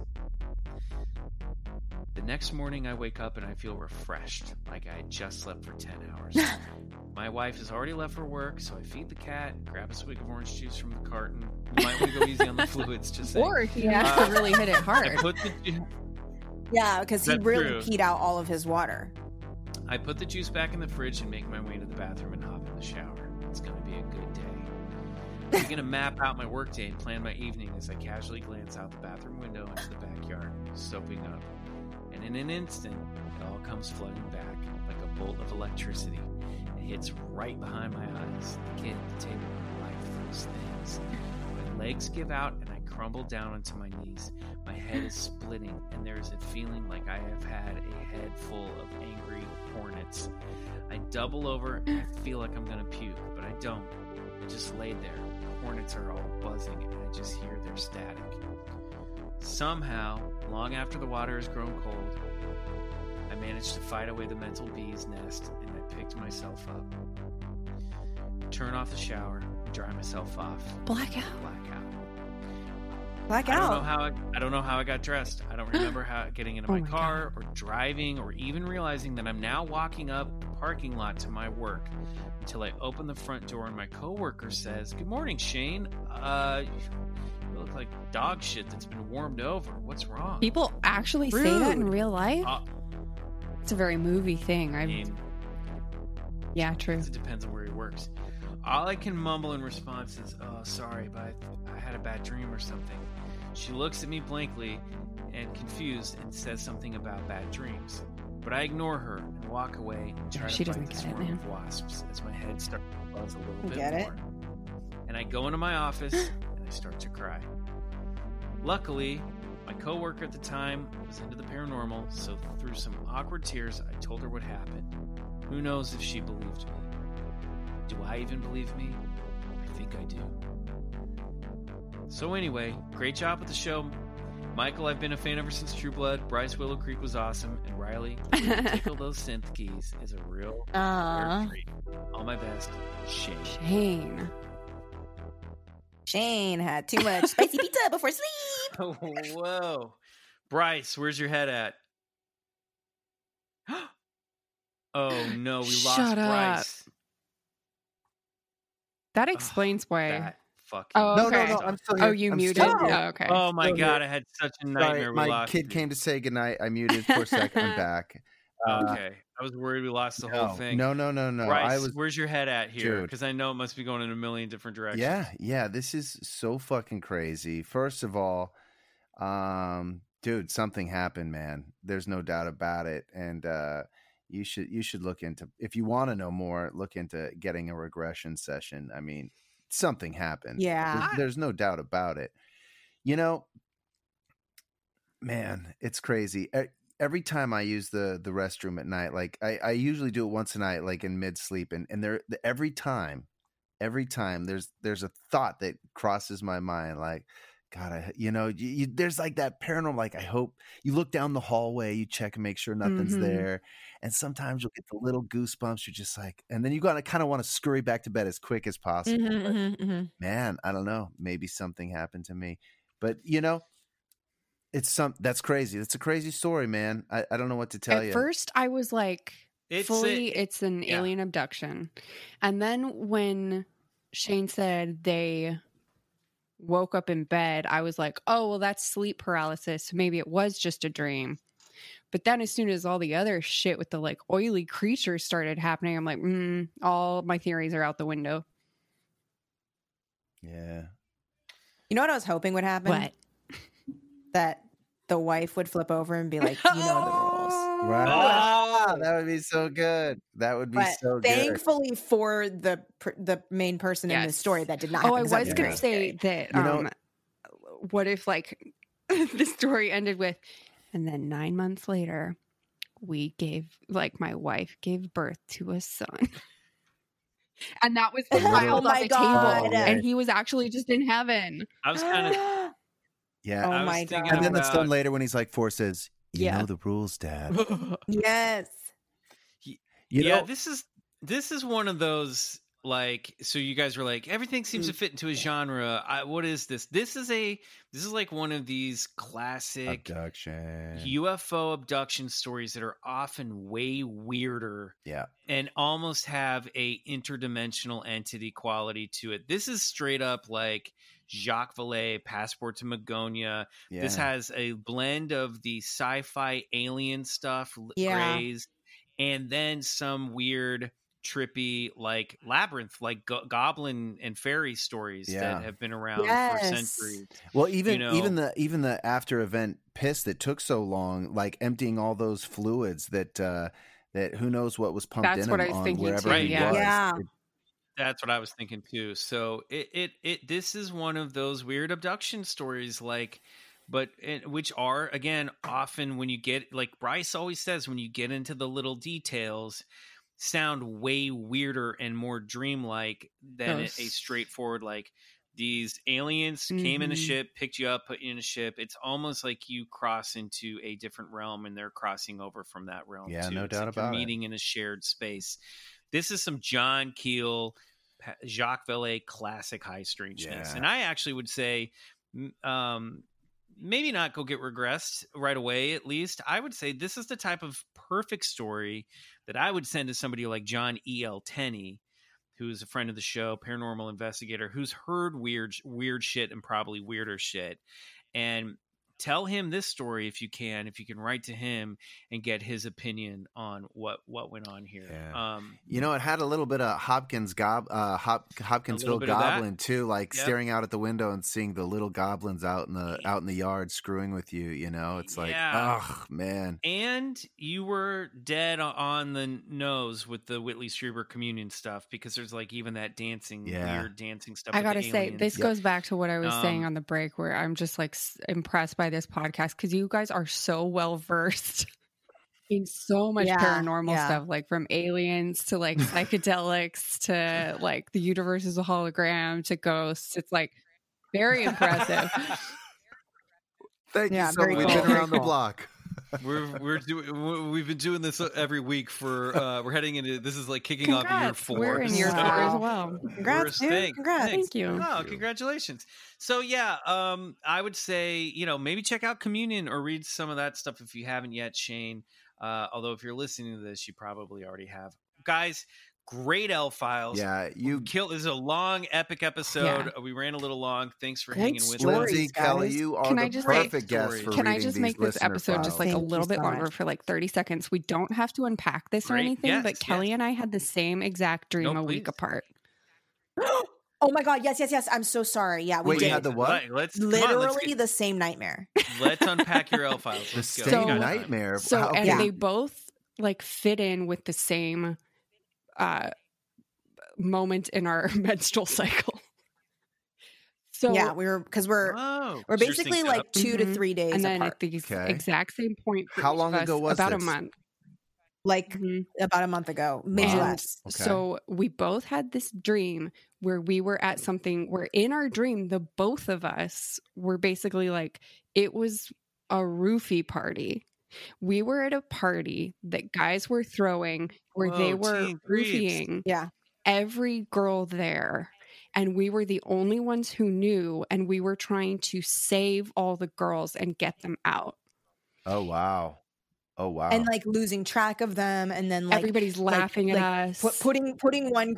The next morning, I wake up and I feel refreshed, like I had just slept for 10 hours. My wife has already left for work, so I feed the cat, grab a swig of orange juice from the carton. You might want to go easy on the fluids, just saying. Or if you have to really hit it hard. Because he really peed out all of his water. I put the juice back in the fridge and make my way to the bathroom and hop in the shower. It's going to be a good day. I'm going to map out my workday and plan my evening as I casually glance out the bathroom window into the backyard, soaking up. And in an instant, it all comes flooding back like a bolt of electricity. It hits right behind my eyes. The kid, the table, my life, those things. My legs give out and I crumble down onto my knees. My head is splitting, and there is a feeling like I have had a head full of angry hornets. I double over and I feel like I'm going to puke, but I don't. I just laid there. The hornets are all buzzing and I just hear their static. Somehow, long after the water has grown cold, I managed to fight away the mental bee's nest, and I picked myself up. Turn off the shower, dry myself off. Blackout. I don't know how I got dressed. I don't remember how getting into my car or driving or even realizing that I'm now walking up the parking lot to my work until I open the front door and my coworker says, "Good morning, Shane. You look like dog shit that's been warmed over. What's wrong?" People actually say that in real life? It's a very movie thing. Yeah, true. It depends on where he works. All I can mumble in response is, "Oh, sorry, but I had a bad dream or something." She looks at me blankly and confused and says something about bad dreams. But I ignore her and walk away and try to fight the swarm of wasps as my head starts to buzz a little bit more. And I go into my office... I start to cry. Luckily, My coworker at the time was into the paranormal, so through some awkward tears, I told her what happened. Who knows if she believed me? Do I even believe me? I think I do. So anyway, great job with the show. Michael, I've been a fan ever since True Blood. Bryce, Willow Creek was awesome. And Riley, tickle those synth keys is a real rare treat. All my best, Shane. Shane had too much spicy pizza before sleep. Oh, whoa. Bryce, where's your head at? Oh, no, we lost Shut Bryce. Up. That explains why. That fucking No, I'm still here. Oh, you I'm muted? Oh, okay. Oh, my God, I had such a nightmare. Sorry, my kid came to say goodnight. I muted for a second. I'm back. Okay. I was worried we lost the whole thing. No. Bryce, where's your head at here? Because I know it must be going in a million different directions. Yeah. This is so fucking crazy. First of all, dude, something happened, man. There's no doubt about it. And you should look into, if you want to know more, look into getting a regression session. I mean, something happened. Yeah. There's no doubt about it. You know, man, it's crazy. Every time I use the restroom at night, like I usually do it once a night, like in mid sleep, and there every time there's a thought that crosses my mind, like, God, I there's like that paranormal, like I hope you look down the hallway, you check and make sure nothing's there, and sometimes you'll get the little goosebumps. You're just like, and then you gotta kind of want to scurry back to bed as quick as possible. Man, I don't know, maybe something happened to me, but you know. That's crazy. That's a crazy story, man. I don't know what to tell you. At first, I was like, it's an alien abduction. And then when Shane said they woke up in bed, I was like, oh, well, that's sleep paralysis. So maybe it was just a dream. But then as soon as all the other shit with the like oily creatures started happening, I'm like, all my theories are out the window. Yeah. You know what I was hoping would happen? What? That the wife would flip over and be like, you know the rules. Right. Oh, that would be so good. That would be so good. Thankfully for the main person in this story, that did not happen. Oh, I was going to say that, what if, like, the story ended with, and then 9 months later, my wife gave birth to a son. And that was the child on the table. And he was actually just in heaven. I was kind of... Yeah. Oh my God. And then it's done later when he's like, Four says, you know the rules, Dad. Yes. This is one of those, like, so you guys were like, everything seems to fit into a genre. What is this? This is like one of these classic UFO abduction stories that are often way weirder. Yeah. And almost have a interdimensional entity quality to it. This is straight up like Jacques Vallée, Passport to Megonia. Yeah. This has a blend of the sci-fi alien stuff, Grays, and then some weird trippy like Labyrinth, like goblin and fairy stories that have been around for centuries. Well, even the after event piss that took so long, like emptying all those fluids that who knows what was pumped in him on wherever he was. Yeah. That's what I was thinking too. So this is one of those weird abduction stories, like, which are, again, often when you get, like Bryce always says, when you get into the little details, sound way weirder and more dreamlike than a straightforward, like, these aliens came in a ship, picked you up, put you in a ship. It's almost like you cross into a different realm and they're crossing over from that realm. Yeah, no doubt about it. Meeting in a shared space. This is some John Keel, Jacques Vallée classic high strangeness. Yeah. And I actually would say maybe not go get regressed right away, at least. I would say this is the type of perfect story that I would send to somebody like John E.L. Tenney, who's a friend of the show, paranormal investigator, who's heard weird shit and probably weirder shit. And tell him this story if you can write to him and get his opinion on what went on here. Yeah. It had a little bit of Hopkinsville Goblin too, like staring out at the window and seeing the little goblins out in the yard screwing with you. You know, it's like, oh man. And you were dead on the nose with the Whitley Strieber communion stuff, because there's like even that dancing, weird dancing stuff. I gotta say, this goes back to what I was saying on the break, where I'm just like impressed by this podcast because you guys are so well versed in so much paranormal stuff, like from aliens to like psychedelics to like the universe is a hologram to ghosts. It's like very impressive. Thank you so much. We've been around the block. We've been doing this every week for we're heading into this is like kicking off year 4. We're in year 4 as well. Congrats, dude. Congrats. Thank you. Oh, congratulations. So yeah, I would say, you know, maybe check out Communion or read some of that stuff if you haven't yet, Shane. Although if you're listening to this, you probably already have. Guys, great L-Files. Yeah, this is a long epic episode. Yeah. We ran a little long. Thanks for hanging with us. Lindsay, Kelly, you are the perfect guest for reading these listener files. Can I just make this episode just like a little bit longer for like 30 seconds? We don't have to unpack this or anything, but Kelly and I had the same exact dream a week apart. Oh my God. Yes, yes, yes. I'm so sorry. Yeah, we did. You had the what? Literally the same nightmare. Let's unpack your L-Files. The same nightmare. So, and they both like fit in with the same moment in our menstrual cycle. So yeah, we're basically like 2 to 3 days and then apart. At the exact same point. How long ago was this? About a month. Like about a month ago, maybe less. Okay. So we both had this dream where we were at something where in our dream, the both of us were basically like, it was a roofie party. We were at a party that guys were throwing where they were roofieing every girl there. And we were the only ones who knew. And we were trying to save all the girls and get them out. Oh, wow. Oh, wow. And like losing track of them. And then like everybody's laughing at us. Putting one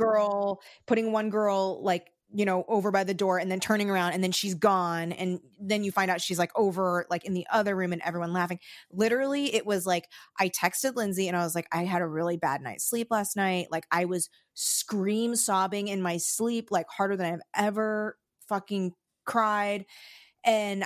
girl like, you know, over by the door and then turning around and then she's gone. And then you find out she's like over, like in the other room and everyone laughing. Literally, it was like, I texted Lindsay and I was like, I had a really bad night's sleep last night. Like I was sobbing in my sleep, like harder than I've ever fucking cried. And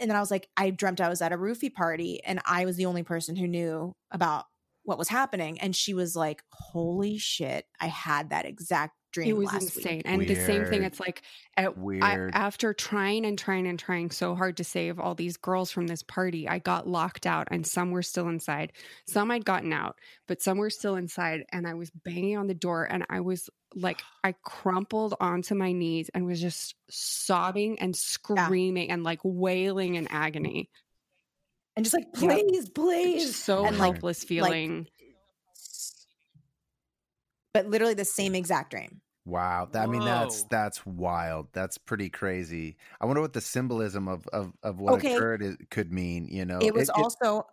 then I was like, I dreamt I was at a roofie party and I was the only person who knew about what was happening. And she was like, holy shit, I had that exact dream. It was insane week. And the same thing. It's like after trying so hard to save all these girls from this party, I got locked out and some were still inside. Some I'd gotten out, but some were still inside and I was banging on the door and I was like, I crumpled onto my knees and was just sobbing and screaming and like wailing in agony and just like, please, please. So and helpless feeling. But literally the same exact dream. Wow. I mean, that's wild. That's pretty crazy. I wonder what the symbolism of what occurred could mean, you know. It was also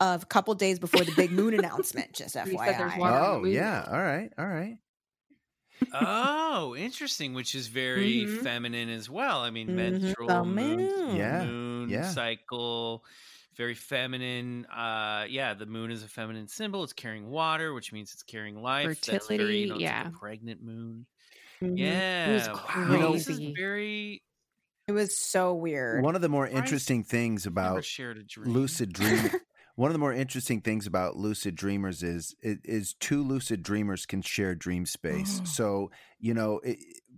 a couple days before the big moon announcement, just FYI. Oh, yeah. All right. Oh, interesting, which is very feminine as well. I mean, menstrual, moon cycle, very feminine. The moon is a feminine symbol. It's carrying water, which means it's carrying life. Fertility, that's very, it's a pregnant moon. Yeah. It was crazy. You know, this is very... It was so weird. One of the more interesting things about lucid dream... One of the more interesting things about lucid dreamers is two lucid dreamers can share dream space. So, you know,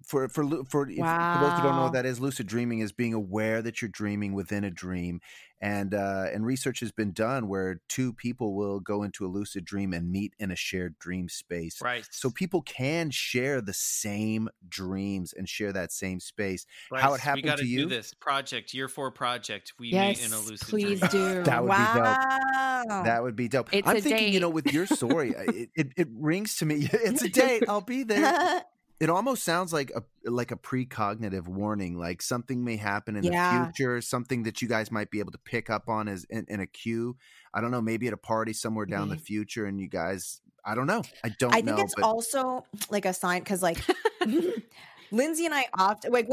for those who don't know what that is, lucid dreaming is being aware that you're dreaming within a dream. And research has been done where two people will go into a lucid dream and meet in a shared dream space. Right. So people can share the same dreams and share that same space. Bryce, how it happened to you? We got to do this project, year 4 project. We meet in a lucid dream. Please do. That would be dope. That would be dope. It's I'm thinking, date. You know, with your story, it rings to me. It's a date. I'll be there. It almost sounds like a precognitive warning, like something may happen in the future, something that you guys might be able to pick up on as in a cue. I don't know, maybe at a party somewhere down the future, and you guys, I don't know. I think it's also like a sign because like Lindsay and I often like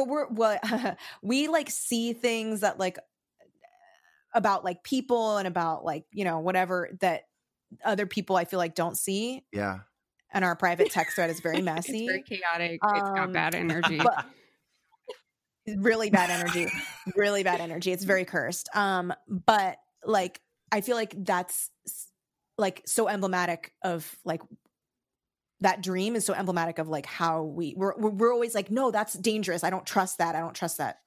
we like see things that like about like people and about like, you know, whatever that other people I feel like don't see. Yeah. And our private text thread is very messy. It's very chaotic. It's got bad energy. Really bad energy. Really bad energy. It's very cursed. But like, I feel like that's like so emblematic of like that dream is so emblematic of like how we're always like, no, that's dangerous. I don't trust that.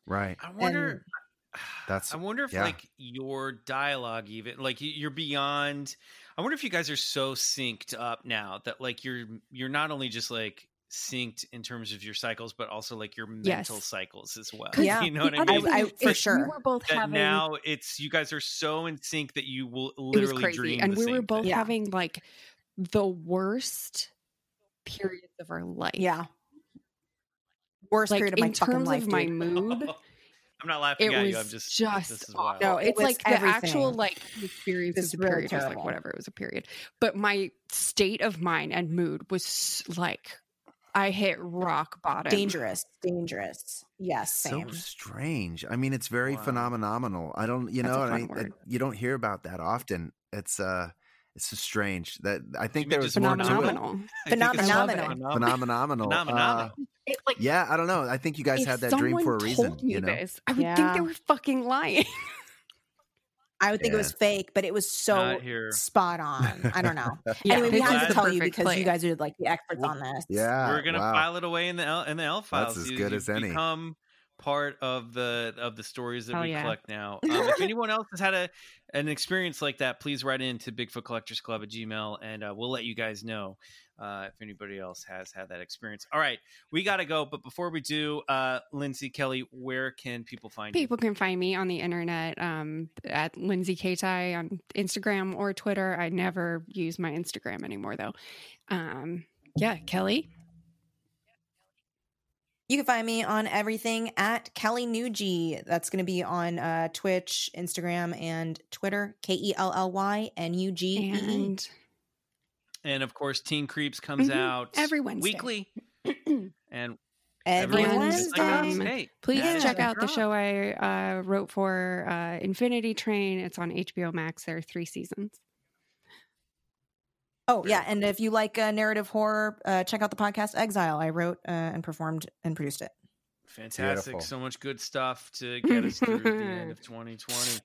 Right. I wonder. That's, I wonder if like your dialogue, even like you're beyond, I wonder if you guys are so synced up now that like you're not only just like synced in terms of your cycles, but also like your mental cycles as well. Yeah. You know what I mean? For sure. We were both having, now it's, you guys are so in sync that you will literally dream. And we were both having like the worst periods of our life. Yeah. Worst period of my fucking life. In terms of my mood. I'm not laughing at you. I'm just no. It's like the actual like experience is a period. Just like whatever, it was a period. But my state of mind and mood was like I hit rock bottom. Dangerous. Yes, same. So strange. I mean, it's very phenomenal. I don't, you know, you don't hear about that often. It's so strange that I think there was more to it. Phenomenal. Like, yeah, I don't know. I think you guys had that dream for a reason. You know? I would think they were fucking lying. I would think it was fake, but it was so spot on. I don't know. Anyway, we had to tell you because you guys are like the experts on this. Yeah, we're gonna file it away in the L files. That's as good as any. Become part of the stories that we collect now. If anyone else has had an experience like that, please write in to BigfootCollectorsClub@gmail.com, and we'll let you guys know. If anybody else has had that experience. All right, we got to go. But before we do, Lindsay, Kelly, where can people find you? People can find me on the internet at Lindsay Katai on Instagram or Twitter. I never use my Instagram anymore, though. Kelly? You can find me on everything at Kelly Nugie. That's going to be on Twitch, Instagram, and Twitter. KellynUgie. And of course, Teen Creeps comes out every Wednesday, weekly, and every Wednesday. Please check out the show I wrote for Infinity Train. It's on HBO Max. There are 3 seasons. Oh yeah, and if you like narrative horror, check out the podcast Exile. I wrote and performed and produced it. Fantastic! Beautiful. So much good stuff to get us through the end of 2020.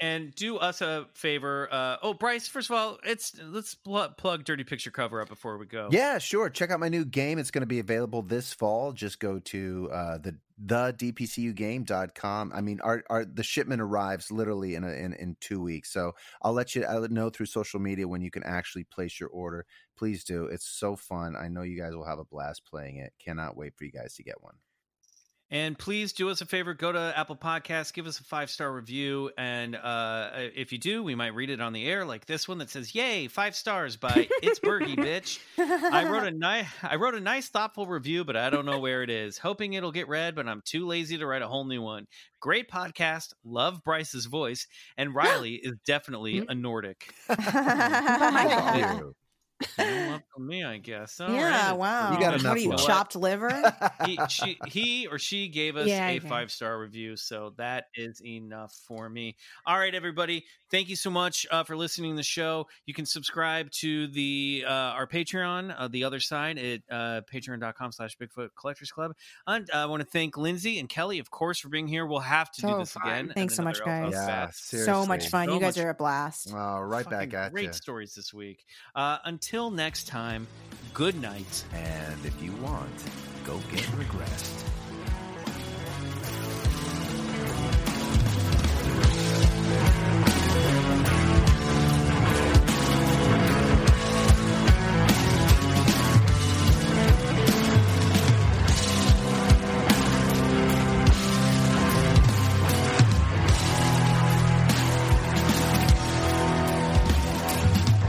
And do us a favor. Bryce, first of all, let's plug Dirty Picture Cover Up before we go. Yeah, sure. Check out my new game. It's going to be available this fall. Just go to the dpcugame.com. I mean, the shipment arrives literally in 2 weeks. So I'll let you know through social media when you can actually place your order. Please do. It's so fun. I know you guys will have a blast playing it. Cannot wait for you guys to get one. And please do us a favor, go to Apple Podcasts, give us a 5-star review, and if you do, we might read it on the air, like this one that says, yay, 5 stars by It's Bergie, bitch. I wrote a nice, thoughtful review, but I don't know where it is. Hoping it'll get read, but I'm too lazy to write a whole new one. Great podcast, love Bryce's voice, and Riley is definitely a Nordic. Love from me, I guess. All right. Wow. You got enough. What are you, chopped liver? He or she gave us a 5-star review, so that is enough for me. All right, everybody, thank you so much for listening to the show. You can subscribe to the our Patreon, The Other Side, at patreon.com/BigfootCollectorsClub. And I want to thank Lindsay and Kelly, of course, for being here. We'll have to do this again. Thanks so much, guys. Yeah, so much fun. You guys are a blast. Oh, right back at you. Great stories this week. Until next time, good night. And if you want, go get regressed.